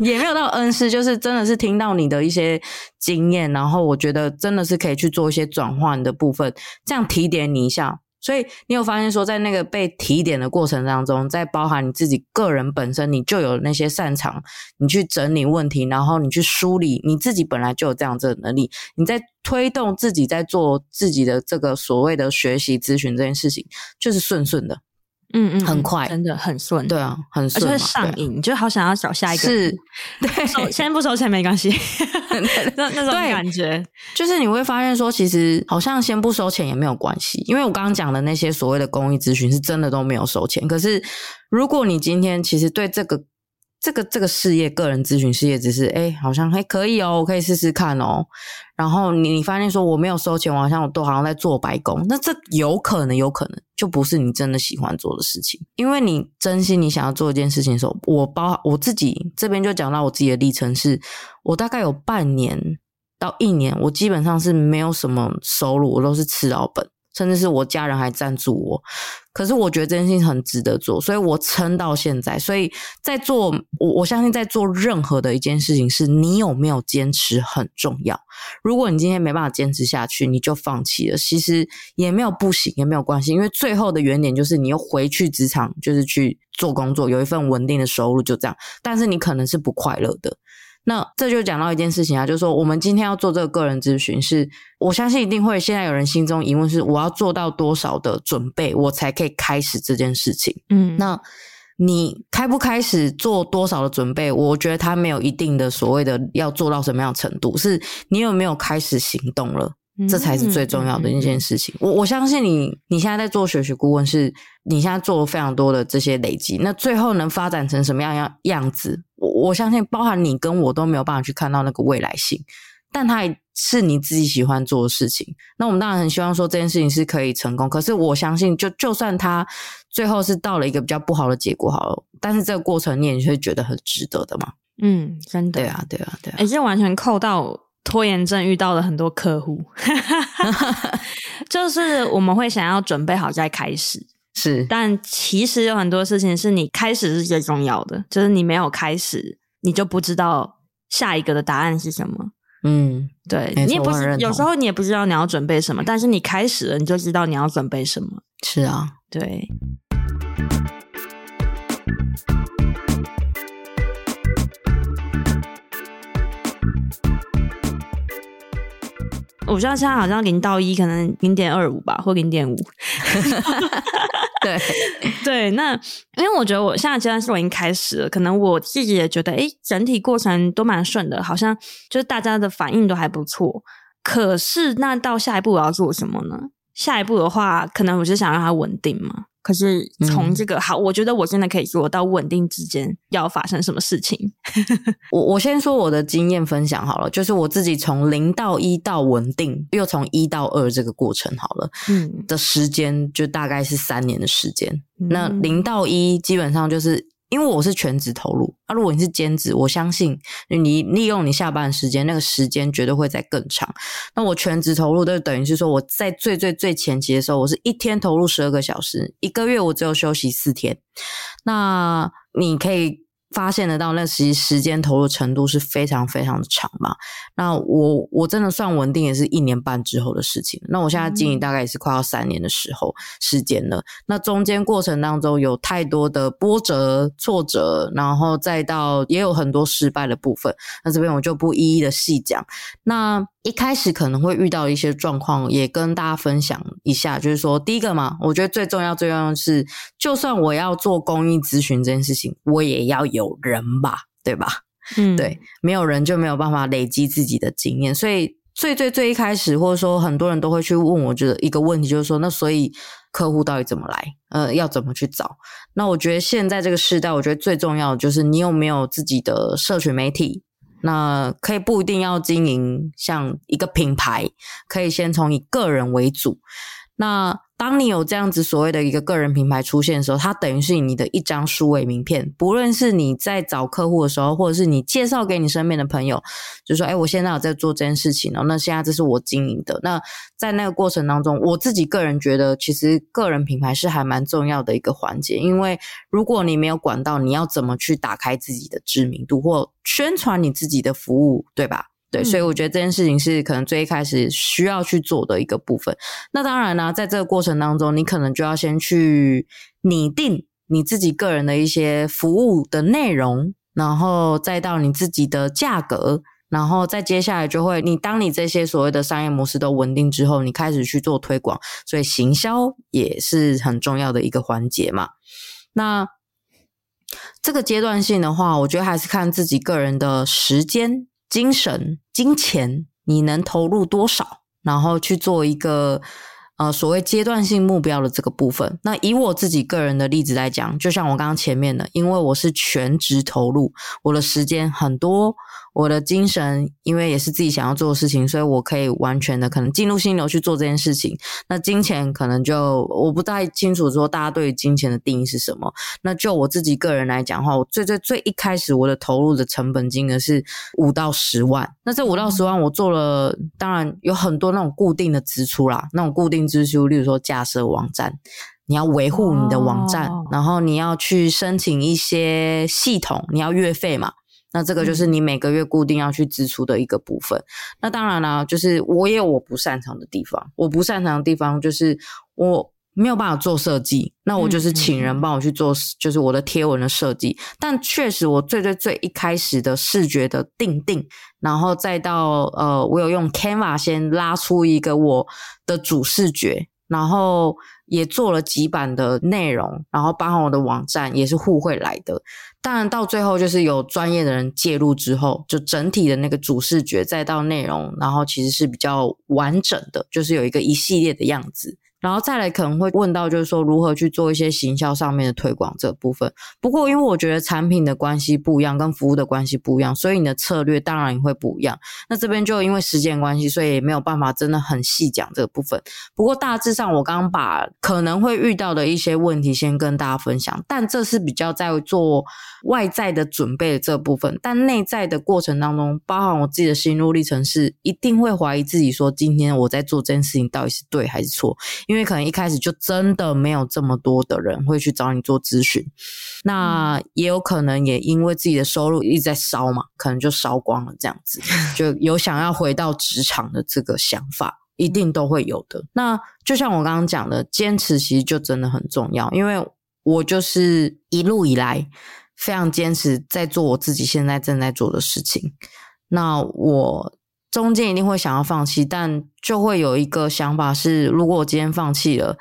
也没有到恩师，就是真的是听到你的一些经验，然后我觉得真的是可以去做一些转换的部分，这样提点你一下。所以你有发现说在那个被提点的过程当中，在包含你自己个人本身你就有那些擅长，你去整理问题，然后你去梳理，你自己本来就有这样子的能力，你在推动自己在做自己的这个所谓的学习咨询这件事情，就是顺顺的，嗯嗯，很快，真的很顺，对啊，很顺，而且会上瘾、啊、就好想要找下一个，是，对，先不收钱没关系那, 那种感觉，就是你会发现说其实好像先不收钱也没有关系，因为我刚刚讲的那些所谓的公益咨询是真的都没有收钱，可是如果你今天其实对这个这个这个事业，个人咨询事业只是诶好像诶可以哦，我可以试试看哦，然后你你发现说我没有收钱，我好像我都好像在做白工，那这有可能有可能就不是你真的喜欢做的事情，因为你真心你想要做一件事情的时候，我包我自己这边就讲到我自己的历程是，我大概有半年到一年我基本上是没有什么收入，我都是吃老本，甚至是我家人还赞助我，可是我觉得这件事情很值得做，所以我撑到现在。所以在做，我我相信在做任何的一件事情是你有没有坚持很重要，如果你今天没办法坚持下去你就放弃了，其实也没有不行，也没有关系，因为最后的原点就是你又回去职场，就是去做工作，有一份稳定的收入就这样，但是你可能是不快乐的。那这就讲到一件事情啊，就是说我们今天要做这个个人咨询是，我相信一定会现在有人心中疑问是我要做到多少的准备我才可以开始这件事情，嗯，那你开不开始做多少的准备，我觉得它没有一定的所谓的要做到什么样的程度，是你有没有开始行动了，这才是最重要的一件事情。我我相信你你现在在做学习顾问是你现在做了非常多的这些累积，那最后能发展成什么样样子，我我相信包含你跟我都没有办法去看到那个未来性，但它是你自己喜欢做的事情，那我们当然很希望说这件事情是可以成功，可是我相信就就算它最后是到了一个比较不好的结果好了，但是这个过程你也会觉得很值得的嘛。嗯，真的，对啊对啊对啊，而且完全扣到拖延症遇到了很多客户就是我们会想要准备好再开始，是，但其实有很多事情是你开始是最重要的，就是你没有开始你就不知道下一个的答案是什么。嗯，对，你也不是，有时候你也不知道你要准备什么，但是你开始了你就知道你要准备什么。是啊，对。我知道现在好像零到一可能 零点二五 吧，或 零点五 对对，那因为我觉得我现在阶段是我已经开始了，可能我自己也觉得诶整体过程都蛮顺的，好像就是大家的反应都还不错，可是那到下一步我要做什么呢？下一步的话可能我是想让它稳定嘛，可是从这个、嗯、好，我觉得我真的可以做到稳定之间要发生什么事情我我先说我的经验分享好了，就是我自己从零到一到稳定又从一到二这个过程好了、嗯、的时间就大概是三年的时间、嗯、那零到一基本上就是因为我是全职投入啊，如果你是兼职，我相信你利用你下班的时间，那个时间绝对会再更长。那我全职投入就等于是说我在最最最前期的时候，我是一天投入十二个小时，一个月我只有休息四天。那你可以发现得到那时时间投入程度是非常非常的长嘛。那我我真的算稳定也是一年半之后的事情，那我现在经营大概也是快要三年的时候时间了，那中间过程当中有太多的波折挫折，然后再到也有很多失败的部分，那这边我就不一一的细讲。那一开始可能会遇到一些状况也跟大家分享一下，就是说第一个嘛，我觉得最重要最重要的是就算我要做公益咨询这件事情，我也要有人吧，对吧？嗯，对，没有人就没有办法累积自己的经验，所以最最最一开始，或者说很多人都会去问我觉得一个问题，就是说那所以客户到底怎么来，呃，要怎么去找。那我觉得现在这个时代，我觉得最重要的就是你有没有自己的社群媒体，那可以不一定要经营像一个品牌，可以先从以个人为主。那当你有这样子所谓的一个个人品牌出现的时候，它等于是你的一张数位名片，不论是你在找客户的时候，或者是你介绍给你身边的朋友，就说诶、欸、我现在有在做这件事情哦，那现在这是我经营的。那在那个过程当中，我自己个人觉得其实个人品牌是还蛮重要的一个环节，因为如果你没有管道，你要怎么去打开自己的知名度或宣传你自己的服务，对吧？对，所以我觉得这件事情是可能最一开始需要去做的一个部分。那当然啦、啊、在这个过程当中，你可能就要先去拟定你自己个人的一些服务的内容，然后再到你自己的价格，然后再接下来就会你当你这些所谓的商业模式都稳定之后，你开始去做推广，所以行销也是很重要的一个环节嘛。那这个阶段性的话，我觉得还是看自己个人的时间、精神、金钱，你能投入多少，然后去做一个呃所谓阶段性目标的这个部分。那以我自己个人的例子来讲，就像我刚刚前面的，因为我是全职投入，我的时间很多，我的精神因为也是自己想要做的事情，所以我可以完全的可能进入心流去做这件事情。那金钱可能就我不太清楚说大家对于金钱的定义是什么。那就我自己个人来讲的话，我最最最一开始我的投入的成本金额是五到十万。那这五到十万我做了，当然有很多那种固定的支出啦，那种固定支出，例如说架设网站，你要维护你的网站、哦、然后你要去申请一些系统，你要月费嘛，那这个就是你每个月固定要去支出的一个部分、嗯、那当然啦，就是我也有我不擅长的地方，我不擅长的地方就是我没有办法做设计，那我就是请人帮我去做就是我的贴文的设计、嗯嗯、但确实我最最最一开始的视觉的定定，然后再到呃，我有用 Canva 先拉出一个我的主视觉，然后也做了几版的内容，然后包含我的网站也是互惠来的。当然到最后就是有专业的人介入之后，就整体的那个主视觉再到内容，然后其实是比较完整的，就是有一个一系列的样子。然后再来可能会问到就是说如何去做一些行销上面的推广这部分。不过因为我觉得产品的关系不一样，跟服务的关系不一样，所以你的策略当然也会不一样。那这边就因为时间关系，所以也没有办法真的很细讲这个部分。不过大致上我刚刚把可能会遇到的一些问题先跟大家分享，但这是比较在做外在的准备的这部分。但内在的过程当中，包含我自己的心路历程，是一定会怀疑自己说今天我在做这件事情到底是对还是错。因为可能一开始就真的没有这么多的人会去找你做咨询，那也有可能也因为自己的收入一直在烧嘛，可能就烧光了，这样子就有想要回到职场的这个想法，一定都会有的。那就像我刚刚讲的，坚持其实就真的很重要，因为我就是一路以来非常坚持在做我自己现在正在做的事情。那我中间一定会想要放弃，但就会有一个想法是，如果我今天放弃了，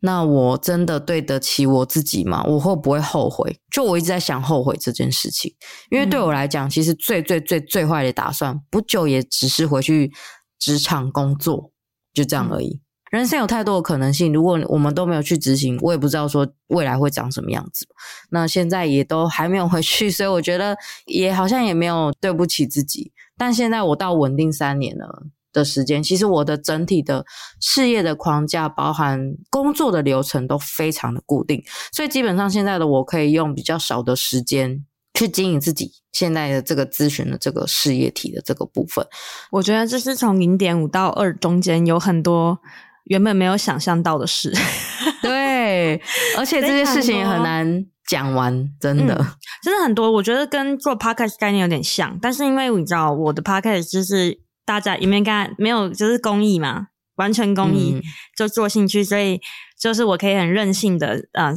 那我真的对得起我自己吗？我会不会后悔？就我一直在想后悔这件事情，因为对我来讲，其实最最最最坏的打算，不久也只是回去职场工作，就这样而已。人生有太多的可能性，如果我们都没有去执行，我也不知道说未来会长什么样子。那现在也都还没有回去，所以我觉得也好像也没有对不起自己。但现在我到稳定三年了的时间，其实我的整体的事业的框架，包含工作的流程都非常的固定，所以基本上现在的我可以用比较少的时间去经营自己现在的这个咨询的这个事业体的这个部分。我觉得这是从 零点五到二 中间有很多原本没有想象到的事。对，而且这些事情也很难讲完，真的、嗯、真的很多。我觉得跟做 podcast 概念有点像，但是因为你知道我的 podcast 就是大家因为刚才没有就是公益嘛，完全公益、嗯、就做兴趣，所以就是我可以很任性的啊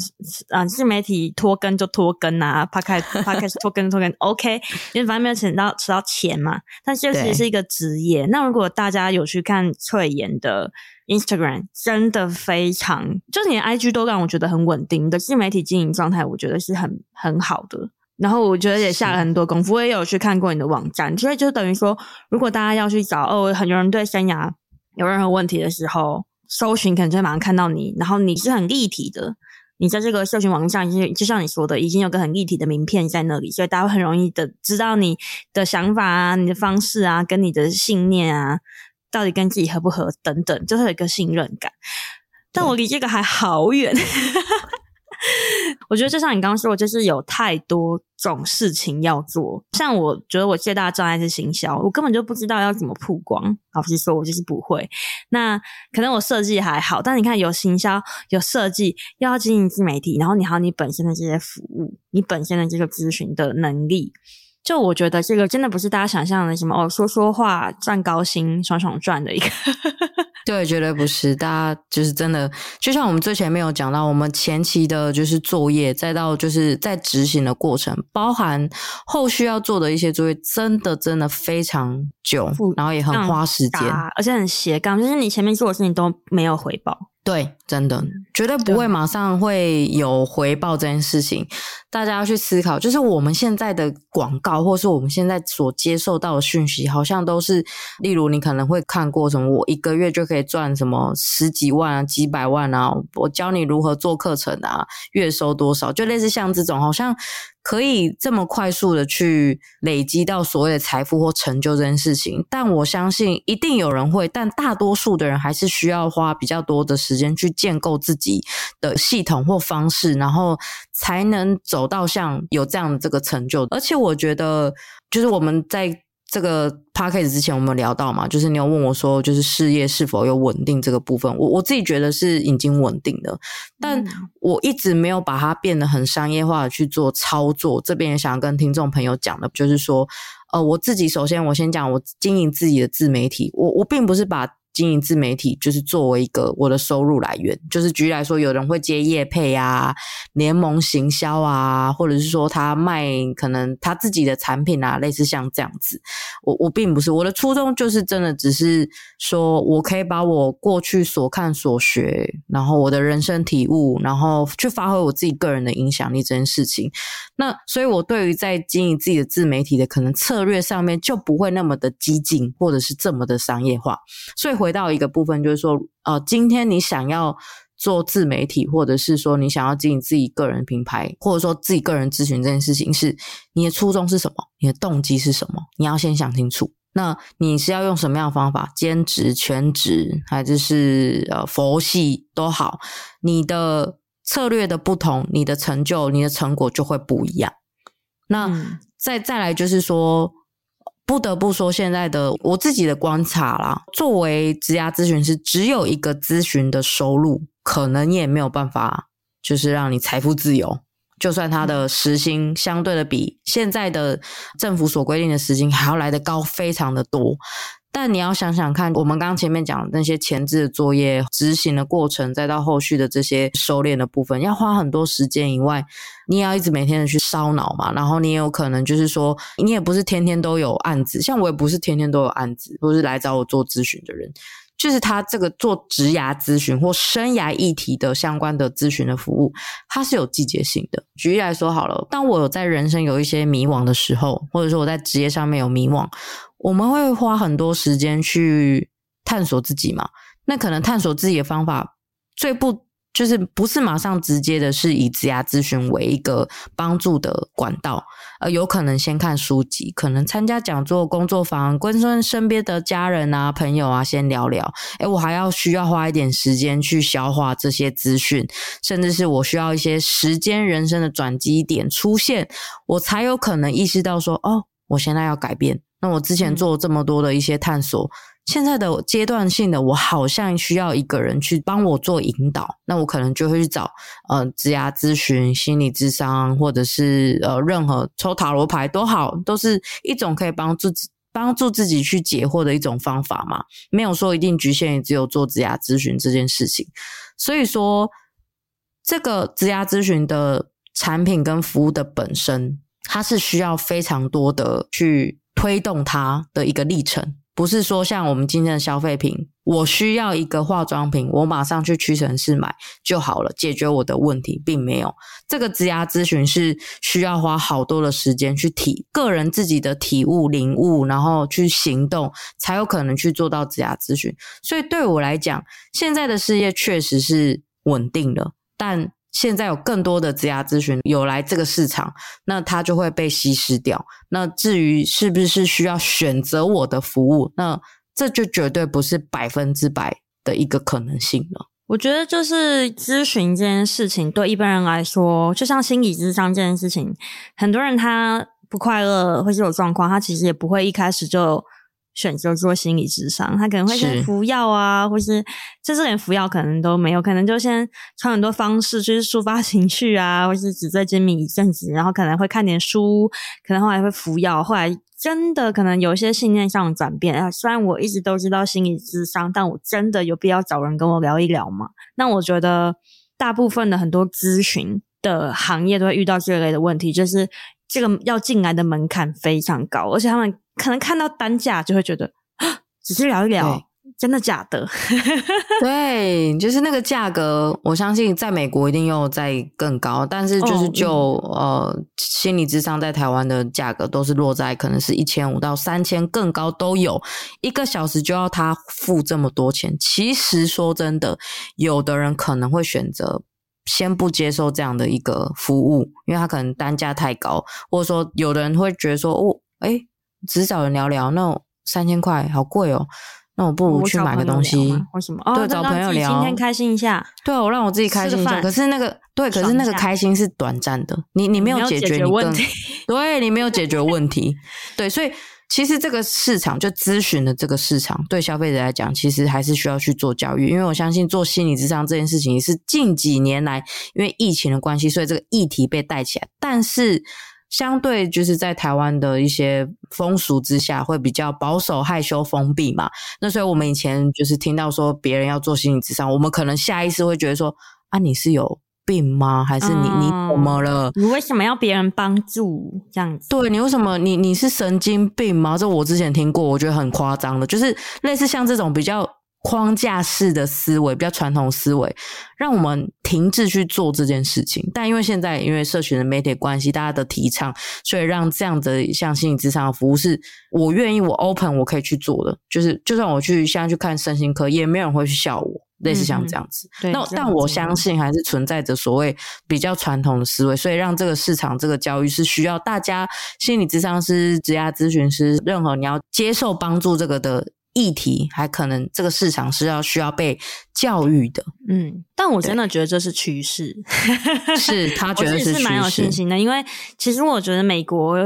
啊，自媒体拖更就拖更啊 podcast podcast 拖更拖更 OK， 因为反正没有扯到扯到钱嘛，但是其实是一个职业。那如果大家有去看脆鹽的Instagram， 真的非常，就是你的 I G 都让我觉得很稳定，你的自媒体经营状态我觉得是很很好的。然后我觉得也下了很多功夫，我也有去看过你的网站，所以就等于说如果大家要去找哦，很多人对生涯有任何问题的时候搜寻可能就会马上看到你，然后你是很立体的，你在这个社群网站就像你说的已经有个很立体的名片在那里，所以大家会很容易的知道你的想法啊，你的方式啊，跟你的信念啊到底跟自己合不合等等，就是有一个信任感。但我离这个还好远我觉得就像你刚刚说，我就是有太多种事情要做，像我觉得我最大的障碍是行销，我根本就不知道要怎么曝光，老实说我就是不会。那可能我设计还好，但你看有行销有设计又要经营自媒体，然后你还有你本身的这些服务，你本身的这个咨询的能力，就我觉得这个真的不是大家想象的什么哦，说说话赚高薪爽爽赚的一个对，绝对不是。大家就是真的就像我们最前面有讲到，我们前期的就是作业，再到就是在执行的过程，包含后续要做的一些作业，真的真的非常久，然后也很花时间，而且很斜杠，就是你前面做的事情都没有回报。对，真的绝对不会马上会有回报这件事情，大家要去思考，就是我们现在的广告或是我们现在所接受到的讯息好像都是，例如你可能会看过什么我一个月就可以赚什么十几万啊几百万啊，我教你如何做课程啊，月收多少，就类似像这种好像可以这么快速的去累积到所谓的财富或成就这件事情。但我相信一定有人会，但大多数的人还是需要花比较多的时间去建构自己的系统或方式，然后才能走到像有这样的这个成就。而且我觉得就是我们在这个 podcast 之前我们聊到嘛，就是你有问我说就是事业是否有稳定这个部分，我我自己觉得是已经稳定的，但我一直没有把它变得很商业化的去做操作。这边也想跟听众朋友讲的就是说，呃，我自己首先我先讲我经营自己的自媒体，我我并不是把经营自媒体就是作为一个我的收入来源，就是举例来说有人会接业配啊，联盟行销啊，或者是说他卖可能他自己的产品啊，类似像这样子。我我并不是，我的初衷就是真的只是说我可以把我过去所看所学，然后我的人生体悟，然后去发挥我自己个人的影响力这件事情。那所以我对于在经营自己的自媒体的可能策略上面就不会那么的激进或者是这么的商业化。所以回到一个部分就是说，呃，今天你想要做自媒体，或者是说你想要经营自己个人品牌，或者说自己个人咨询这件事情，是你的初衷是什么，你的动机是什么，你要先想清楚。那你是要用什么样的方法，兼职全职还是呃佛系都好，你的策略的不同，你的成就你的成果就会不一样。那、嗯、再再来就是说，不得不说现在的我自己的观察啦，作为职涯咨询师，只有一个咨询的收入可能也没有办法就是让你财富自由，就算他的时薪相对的比现在的政府所规定的时薪还要来得高非常的多，但你要想想看，我们刚刚前面讲的那些前置的作业，执行的过程，再到后续的这些收敛的部分，要花很多时间以外，你也要一直每天的去烧脑嘛，然后你也有可能就是说你也不是天天都有案子，像我也不是天天都有案子，或是来找我做咨询的人，就是他这个做职涯咨询或生涯议题的相关的咨询的服务，它是有季节性的。举例来说好了，当我有在人生有一些迷惘的时候，或者说我在职业上面有迷惘，我们会花很多时间去探索自己嘛，那可能探索自己的方法最不就是不是马上直接的是以职涯咨询为一个帮助的管道，呃，有可能先看书籍，可能参加讲座工作坊，跟身边的家人啊朋友啊先聊聊，诶我还要需要花一点时间去消化这些资讯，甚至是我需要一些时间人生的转机点出现，我才有可能意识到说哦我现在要改变，那我之前做这么多的一些探索，现在的阶段性的我好像需要一个人去帮我做引导，那我可能就会去找呃职涯咨询、心理咨商，或者是呃任何抽塔罗牌都好，都是一种可以帮助帮助自己去解惑的一种方法嘛，没有说一定局限于只有做职涯咨询这件事情。所以说这个职涯咨询的产品跟服务的本身，它是需要非常多的去推动它的一个历程，不是说像我们今天的消费品我需要一个化妆品，我马上去屈臣氏买就好了，解决我的问题，并没有。这个职涯咨询是需要花好多的时间去体个人自己的体悟领悟，然后去行动，才有可能去做到职涯咨询。所以对我来讲，现在的事业确实是稳定了，但现在有更多的职涯咨询有来这个市场，那它就会被稀释掉。那至于是不是需要选择我的服务，那这就绝对不是百分之百的一个可能性了。我觉得就是咨询这件事情对一般人来说，就像心理咨商这件事情，很多人他不快乐或是有状况，他其实也不会一开始就选择做心理咨商，他可能会先服药啊，或是甚至连服药可能都没有，可能就先从很多方式就是抒发情绪啊，或是纸醉金迷一阵子，然后可能会看点书，可能后来会服药，后来真的可能有一些信念上的转变啊。虽然我一直都知道心理咨商，但我真的有必要找人跟我聊一聊吗？那我觉得大部分的很多咨询的行业都会遇到这类的问题，就是这个要进来的门槛非常高，而且他们可能看到单价就会觉得只是聊一聊，真的假的？对，就是那个价格，我相信在美国一定又再更高，但是就是就、哦嗯、呃心理咨商在台湾的价格都是落在可能是一千五到三千，更高都有，一个小时就要他付这么多钱。其实说真的，有的人可能会选择先不接受这样的一个服务，因为他可能单价太高，或者说有的人会觉得说哦，诶，只找人聊聊，那三千块好贵哦，那我不如去买个东西，为什么？对，找朋友聊，今天开心一下。对，我让我自己开心一下。可是那个，对，可是那个开心是短暂的，你你没有解决你问题，对，你没有解决问题，对，所以其实这个市场就咨询的这个市场，对消费者来讲，其实还是需要去做教育，因为我相信做心理咨商这件事情也是近几年来因为疫情的关系，所以这个议题被带起来，但是相对就是在台湾的一些风俗之下会比较保守害羞封闭嘛，那所以我们以前就是听到说别人要做心理咨商，我们可能下意识会觉得说啊，你是有病吗？还是你、嗯、你怎么了？你为什么要别人帮助这样子？对，你为什么你你是神经病吗？这我之前听过，我觉得很夸张的，就是类似像这种比较框架式的思维，比较传统思维，让我们停滞去做这件事情。但因为现在因为社群的媒体关系，大家的提倡，所以让这样的像心理咨商的服务是我愿意，我 open 我可以去做的，就是就算我去现在去看身心科，也没有人会去笑我，类似像这样子、嗯、那但我相信还是存在着所谓比较传统的思维，所以让这个市场这个教育是需要大家心理咨商师、职涯咨询师，任何你要接受帮助这个的议题，还可能这个市场是要需要被教育的。嗯，但我真的觉得这是趋势。是，他觉得是趋势。我是蛮有信心的，因为其实我觉得美国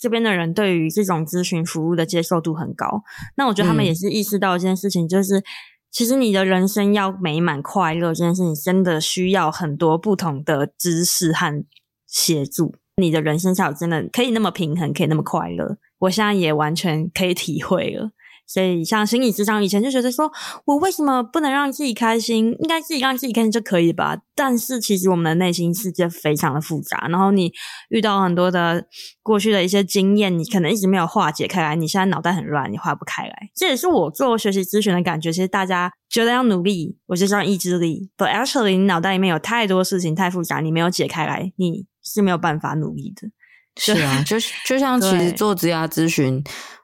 这边的人对于这种咨询服务的接受度很高，那我觉得他们也是意识到一件事情，就是、嗯、其实你的人生要美满快乐这件事情真的需要很多不同的知识和协助，你的人生才有真的可以那么平衡，可以那么快乐。我现在也完全可以体会了，所以像心理咨商以前就觉得说我为什么不能让自己开心，应该自己让自己开心就可以吧，但是其实我们的内心世界非常的复杂，然后你遇到很多的过去的一些经验，你可能一直没有化解开来，你现在脑袋很乱，你化不开来。这也是我做学习咨询的感觉，其实大家觉得要努力，我就是要意志力， but actually 你脑袋里面有太多事情太复杂，你没有解开来，你是没有办法努力的。是啊，就就像其实做职涯咨询，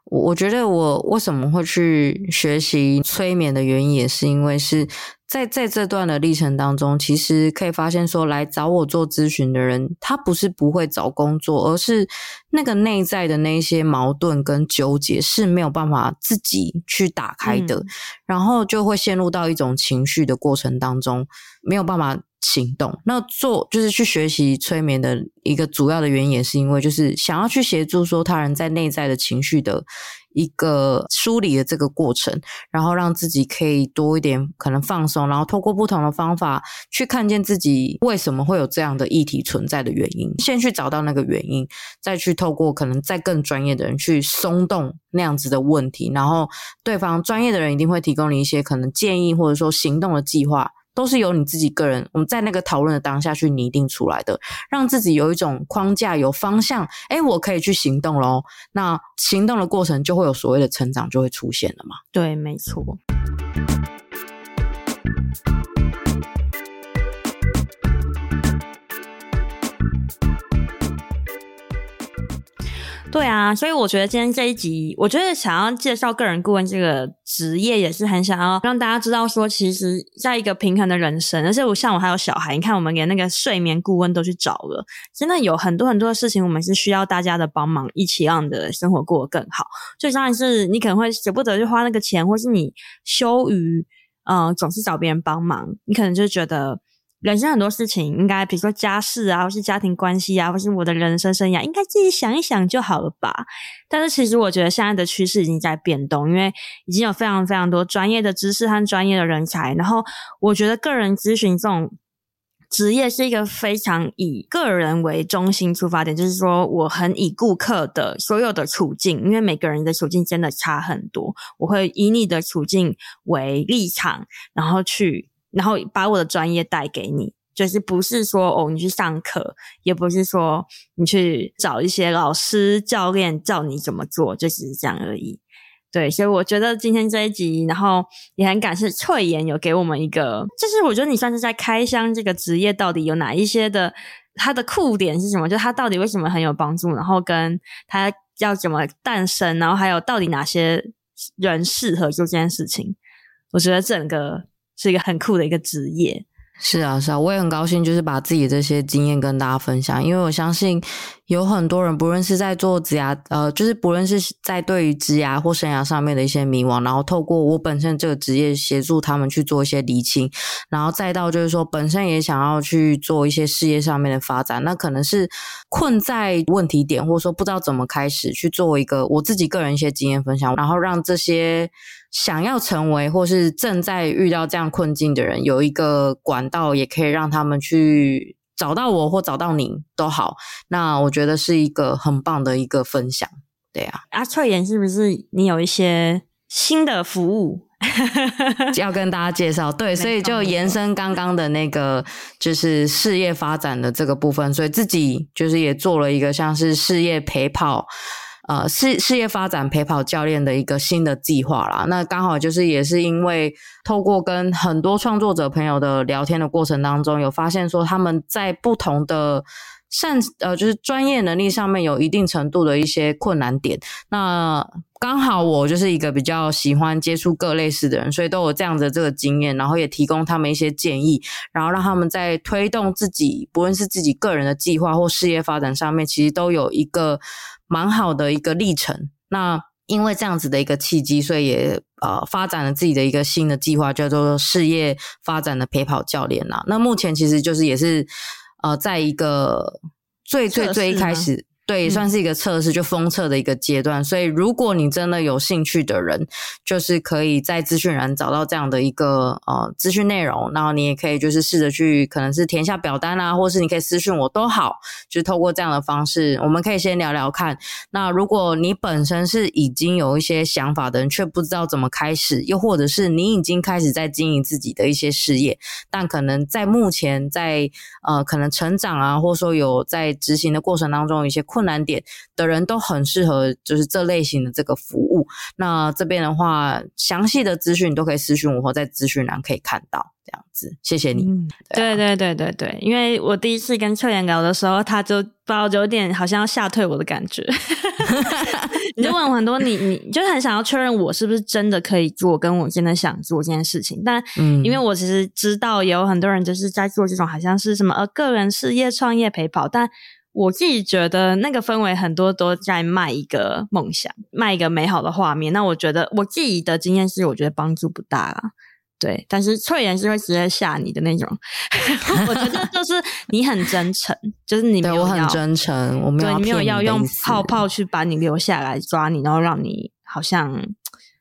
我觉得我为什么会去学习催眠的原因，也是因为是在在这段的历程当中，其实可以发现说来找我做咨询的人，他不是不会找工作，而是那个内在的那些矛盾跟纠结是没有办法自己去打开的、嗯、然后就会陷入到一种情绪的过程当中，没有办法行动。那做就是去学习催眠的一个主要的原因，也是因为就是想要去协助说他人在内在的情绪的一个梳理的这个过程，然后让自己可以多一点可能放松，然后透过不同的方法去看见自己为什么会有这样的议题存在的原因，先去找到那个原因，再去透过可能再更专业的人去松动那样子的问题，然后对方专业的人一定会提供你一些可能建议或者说行动的计划，都是由你自己个人，我们在那个讨论的当下去拟定出来的，让自己有一种框架，有方向，诶，我可以去行动咯，那行动的过程就会有所谓的成长就会出现了嘛。对，没错。对啊，所以我觉得今天这一集，我觉得想要介绍个人顾问这个职业，也是很想要让大家知道说，其实在一个平衡的人生，而且我像我还有小孩，你看我们连那个睡眠顾问都去找了，真的有很多很多的事情我们是需要大家的帮忙，一起让你的生活过得更好。所以当然是你可能会舍不得去花那个钱，或是你羞于呃总是找别人帮忙，你可能就觉得人生很多事情应该比如说家事啊，或是家庭关系啊，或是我的人生生涯应该自己想一想就好了吧。但是其实我觉得现在的趋势已经在变动，因为已经有非常非常多专业的知识和专业的人才，然后我觉得个人咨询这种职业是一个非常以个人为中心出发点，就是说我很以顾客的所有的处境，因为每个人的处境真的差很多，我会以你的处境为立场，然后去然后把我的专业带给你，就是不是说哦你去上课，也不是说你去找一些老师教练教你怎么做，就是这样而已。对，所以我觉得今天这一集，然后也很感谢脆鹽有给我们一个，就是我觉得你算是在开箱这个职业到底有哪一些的它的酷点是什么，就它到底为什么很有帮助，然后跟它要怎么诞生，然后还有到底哪些人适合做这件事情。我觉得整个是一个很酷的一个职业。是啊是啊，我也很高兴就是把自己这些经验跟大家分享，因为我相信有很多人不论是在做职涯呃，就是不论是在对于职涯或生涯上面的一些迷惘，然后透过我本身这个职业协助他们去做一些厘清，然后再到就是说本身也想要去做一些事业上面的发展，那可能是困在问题点，或者说不知道怎么开始，去做一个我自己个人一些经验分享，然后让这些想要成为或是正在遇到这样困境的人有一个管道，也可以让他们去找到我或找到你都好，那我觉得是一个很棒的一个分享。对啊，啊脆鹽是不是你有一些新的服务要跟大家介绍？对，所以就延伸刚刚的那个就是事业发展的这个部分，所以自己就是也做了一个像是事业陪跑呃，事事业发展陪跑教练的一个新的计划啦。那刚好就是也是因为透过跟很多创作者朋友的聊天的过程当中，有发现说他们在不同的擅呃就是专业能力上面有一定程度的一些困难点。那刚好我就是一个比较喜欢接触各类事的人，所以都有这样的这个经验，然后也提供他们一些建议，然后让他们在推动自己不论是自己个人的计划或事业发展上面，其实都有一个蛮好的一个历程。那因为这样子的一个契机，所以也呃发展了自己的一个新的计划，叫做事业发展的陪跑教练啦。那目前其实就是也是呃在一个最最最一开始，对，算是一个测试，就封测的一个阶段。所以如果你真的有兴趣的人，就是可以在资讯栏找到这样的一个呃资讯内容，然后你也可以就是试着去可能是填下表单啊，或是你可以私讯我都好，就透过这样的方式我们可以先聊聊看。那如果你本身是已经有一些想法的人却不知道怎么开始，又或者是你已经开始在经营自己的一些事业，但可能在目前在呃可能成长啊，或者说有在执行的过程当中有一些困困难点的人，都很适合就是这类型的这个服务。那这边的话，详细的资讯都可以私讯我，或在资讯栏可以看到。这样子，谢谢你。嗯对啊、对对对对对，因为我第一次跟脆鹽聊的时候，他就把我有点好像要吓退我的感觉。你就问我很多，你你就很想要确认我是不是真的可以做，跟我真的想做这件事情。但因为我其实知道，也有很多人就是在做这种好像是什么呃个人事业、创业陪跑，但我自己觉得那个氛围很多都在卖一个梦想，卖一个美好的画面，那我觉得我自己的经验是我觉得帮助不大啦。对，但是脆鹽是会直接吓你的那种。我觉得就是你很真诚，就是你没有要，对，我很真诚，我没有要骗你，对，你没有要用泡泡去把你留下来抓你，然后让你好像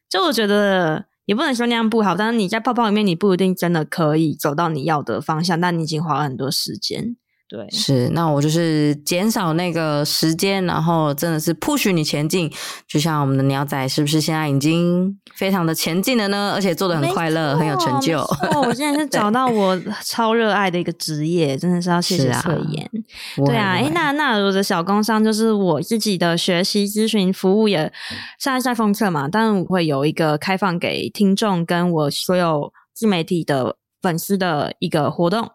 就我觉得也不能说那样不好，但是你在泡泡里面你不一定真的可以走到你要的方向，但你已经花了很多时间。对，是，那我就是减少那个时间，然后真的是 push 你前进，就像我们的鸟仔是不是现在已经非常的前进了呢？而且做得很快乐，很有成就。哦，我现在是找到我超热爱的一个职业，真的是要谢谢脆鹽。啊对啊，哎，那那我的小工商就是我自己的学习咨询服务也下一下封测嘛，但我会有一个开放给听众跟我所有自媒体的粉丝的一个活动，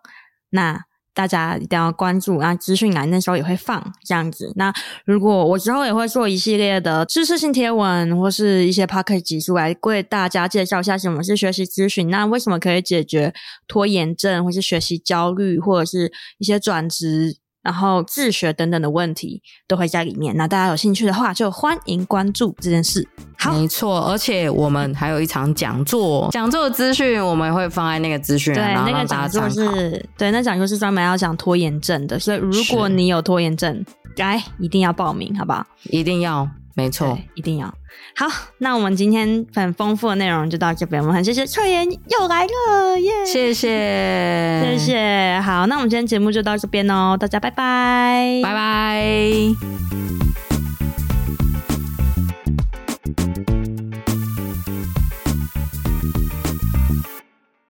那大家一定要关注，那资讯栏那时候也会放这样子。那如果我之后也会做一系列的知识性贴文或是一些 podcast 集数来为大家介绍一下什么是学习咨询，那为什么可以解决拖延症或是学习焦虑或者是一些转职然后自学等等的问题都会在里面，那大家有兴趣的话就欢迎关注这件事。好，没错，而且我们还有一场讲座，讲座的资讯我们会放在那个资讯，对，然后让大家参考。那个讲座是，对，那讲座是专门要讲拖延症的，所以如果你有拖延症来一定要报名好不好？一定要，没错，一定要。好，那我们今天很丰富的内容就到这边，我们很谢谢脆鹽又来了耶、yeah! 谢谢谢谢。好，那我们今天节目就到这边哦，大家拜拜拜拜。